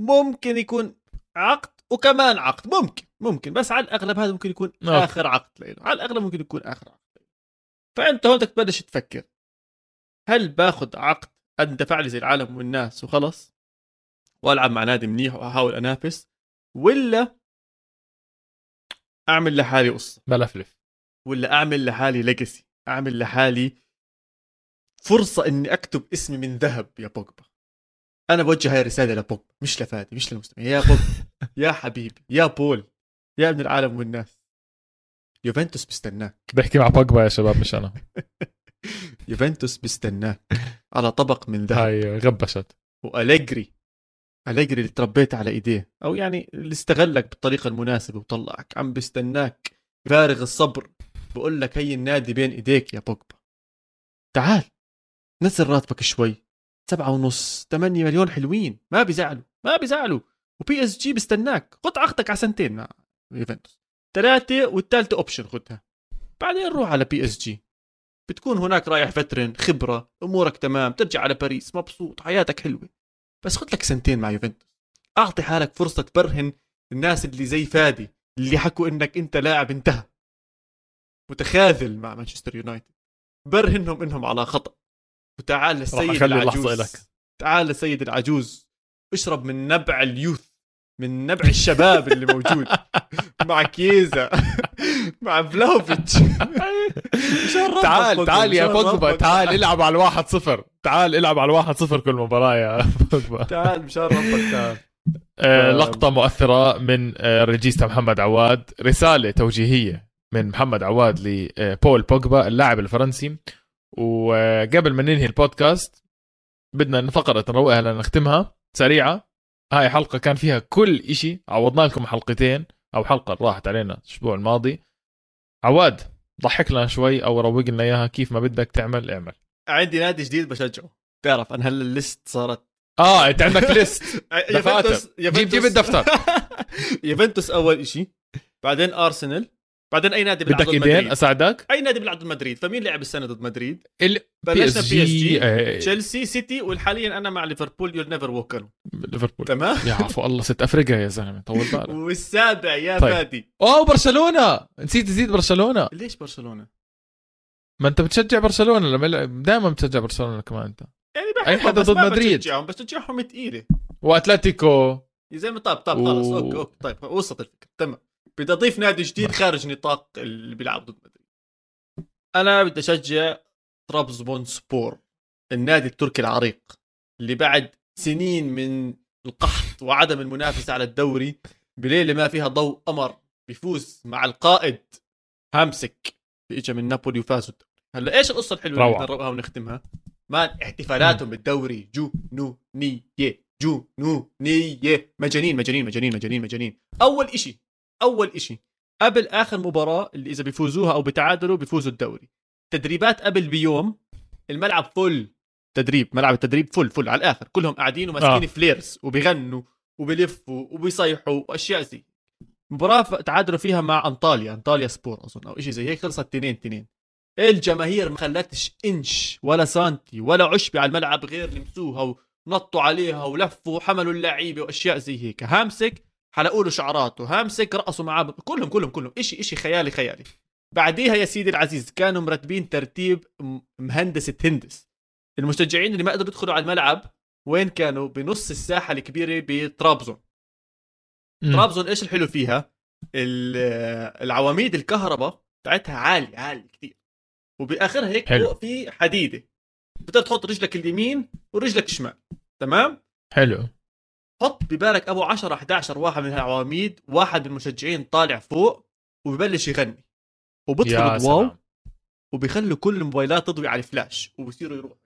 ممكن يكون عقد وكمان عقد، ممكن بس على الاغلب هذا ممكن يكون اخر عقد له، فانت هون بدك تبلش تفكر، هل باخذ عقد اندفع لي زي العالم والناس وخلص والعب مع نادي منيح واحاول انافس، ولا اعمل لحالي قصه بلفلف، ولا اعمل لحالي ليجاسي، اعمل لحالي فرصه اني اكتب اسمي من ذهب يا بوغبا. انا بوجه هاي الرساله لبوغبا مش لفادي مش للمستمع، يا بوغبا يا حبيبي يا بول يا ابن العالم والناس، يوفنتوس بستناك. بحكي مع بوغبا يا شباب مش انا يوفنتوس بستناك على طبق من ذهب. هاي غبشت، واليجري اللي تربيت على ايديه، او يعني اللي استغلك بالطريقه المناسبه وطلعك، عم بستناك فارغ الصبر، بقول لك هي النادي بين ايديك يا بوغبا، تعال نزل راتبك شوي، 7.5-8 مليون حلوين، ما بيزعلوا، وبي اس جي بستناك، خد عقدك على 2 سنين مع يوفنتوس، 3 والثالثه اوبشن خدها، بعدين روح على بي اس جي، بتكون هناك رايح فتره خبره، امورك تمام، ترجع على باريس مبسوط، حياتك حلوه، بس خد لك 2 سنين مع يوفنتوس، اعطي حالك فرصه تبرهن الناس اللي زي فادي اللي حكوا انك انت لاعب انتهى متخاذل مع مانشستر يونايتد، برهنهم انهم على خطا، وتعال للسيد العجوز، اشرب من نبع اليوث، من نبع الشباب اللي موجود مع كيزا مع فلوفيتش تعال يا بوغبا، تعال العب على 1-0، كل مباراة يا بوغبا، تعال مشان ربك تعال. لقطة مؤثرة من ريجيستا محمد عواد، رسالة توجيهية من محمد عواد لبول بوغبا اللاعب الفرنسي. وقبل ما ننهي البودكاست بدنا فقرة نروقها لنختمها سريعة. هاي حلقة كان فيها كل إشي، عوضنا لكم حلقتين أو حلقة راحت علينا الأسبوع الماضي. عواد ضحك لنا شوي أو روق لنا إياها، كيف ما بدك تعمل اعمل. عندي نادي جديد بشجعه، تعرف أنا هلا الليست صارت أنت عندك ليست يوفنتوس جيب الدفتر يوفنتوس أول إشي، بعدين أرسنال، بعدين اي نادي بيلعب ضد مدريد؟ بدك ايدين اساعدك. اي نادي بيلعب ضد مدريد؟ فمين لعب السنه ضد مدريد؟ بلشنا بي اس جي، تشيلسي، سيتي، والحاليا انا مع ليفربول. يول نيفر ووك ان ليفربول، تمام. يا عفو الله، ست افريقيا يا زلمه، طول بالك. والسابع يا فادي، اوه برشلونه، نسيت تزيد برشلونه. ليش برشلونه؟ ما انت بتشجع برشلونه، لما دائما بتشجع برشلونه كمان انت، يعني اي حدا ضد مدريد بتشجعهم، بس تشجعهم ثقيله. واتلتيكو زي ما. طب خلص اوكي اوكي، طيب وصلت الفكره، تمام. بدي أضيف نادي جديد خارج نطاق اللي بيلعب ضد مدريد. أنا بدي أشجع ترابزونسبور، النادي التركي العريق اللي بعد سنين من القحط وعدم المنافسة على الدوري، بليلة ما فيها ضوء قمر، بيفوز مع القائد هامسك اللي إجا من نابولي وفازوا الدوري. هلا إيش القصة الحلوة اللي نروقها ونختمها؟ مان احتفالاتهم بالدوري جنونية، مجانين. أول إشي قبل آخر مباراة اللي إذا بيفوزوها أو بتعادلوا بيفوزوا الدوري، تدريبات قبل بيوم، الملعب فل تدريب، ملعب التدريب فل على الآخر، كلهم قاعدين وماسكين فليرز وبيغنوا وبيلفوا وبيصيحوا وأشياء زي. مباراة تعادلوا فيها مع أنطاليا سبور أظن أو إشي زي هيك، خلصت 2-2. الجماهير ما خلتش إنش ولا سانتي ولا عشبة على الملعب، غير لمسوها ونطوا عليها ولفوا وحملوا اللعيبة وأشياء زي هيك. هامسك حلقوا له شعراته، هامسك رقصوا معاه، كلهم إشي خيالي. بعديها يا سيدي العزيز كانوا مرتبين ترتيب مهندسة هندس، المشجعين اللي ما قدروا يدخلوا على الملعب وين كانوا؟ بنص الساحة الكبيرة بطرابزون. طرابزون إيش الحلو فيها؟ العواميد الكهرباء بتاعتها عالي كتير، وبآخرها هيك فوق في حديدة بتقدر تحط رجلك اليمين ورجلك الشمال، تمام؟ حلو. حط ببالك ابو 10-11 واحد من هالعواميد، واحد من المشجعين طالع فوق وببلش يغني وبطفوا الضواو وبيخلوا كل الموبايلات تضوي على الفلاش، وبصيروا يروحوا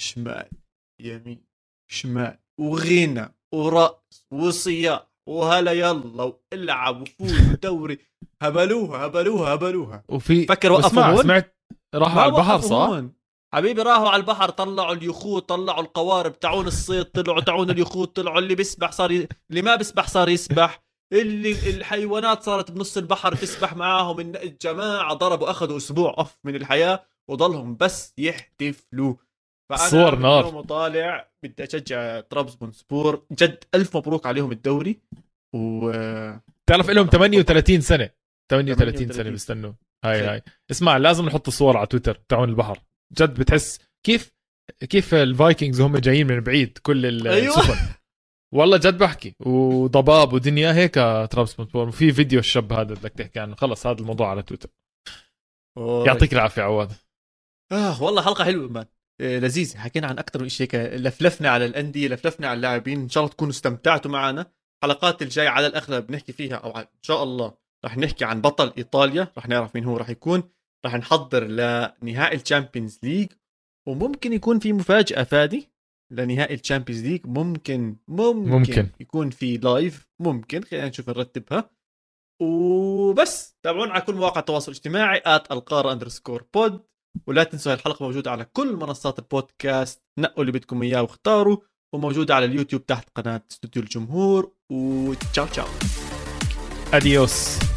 شمال يمين شمال، وغنى ورقص وصياح وهلا يلا والعب وفوز الدوري. هبلوها. وفي فكر وقفوا، سمعت راحوا على البحر صح حبيبي؟ راحوا على البحر، طلعوا اليخوت، طلعوا القوارب، تعون الصيد، طلعوا اليخوت، طلعوا اللي بيسبح اللي ما بيسبح صار يسبح، اللي الحيوانات صارت بنص البحر تسبح معاهم. الجماعة ضربوا، أخذوا أسبوع أف من الحياة وضلهم بس يحتفلوا. صور نار. اليوم طالع بدي أشجع ترابزونسبور جد، ألف مبروك عليهم الدوري. تعرف لهم 38 سنة 38 سنة بيستنوا. هاي اسمع، لازم نحط الصور على تويتر تعون البحر، جد بتحس كيف الفايكنجز هم جايين من بعيد كل السفن. والله جد بحكي، وضباب ودنيا هيك ترابزونسبور. وفي فيديو الشاب هذا بدك تحكي عنه، خلص هذا الموضوع على تويتر. يعطيك العافية عواد. والله حلقة حلوة مان، لذيذة، حكينا عن أكثر من شيء، لفلفنا على الأندية، لفلفنا على اللاعبين. إن شاء الله تكونوا استمتعتوا معنا. حلقات الجاي على الأغلب بنحكي فيها إن شاء الله رح نحكي عن بطل إيطاليا، رح نعرف مين هو رح يكون، راح نحضر لنهائي الشامبيونز ليج، وممكن يكون في مفاجأة فادي لنهائي الشامبيونز ليج، ممكن يكون في لايف، ممكن، خلينا نشوف نرتبها. وبس تابعونا على كل مواقع التواصل الاجتماعي @alqara_pod، ولا تنسوا الحلقة موجودة على كل منصات البودكاست، نقوا اللي بدكم اياه واختاروا، وموجودة على اليوتيوب تحت قناة استوديو الجمهور. وتشاو تشاو، اديوس.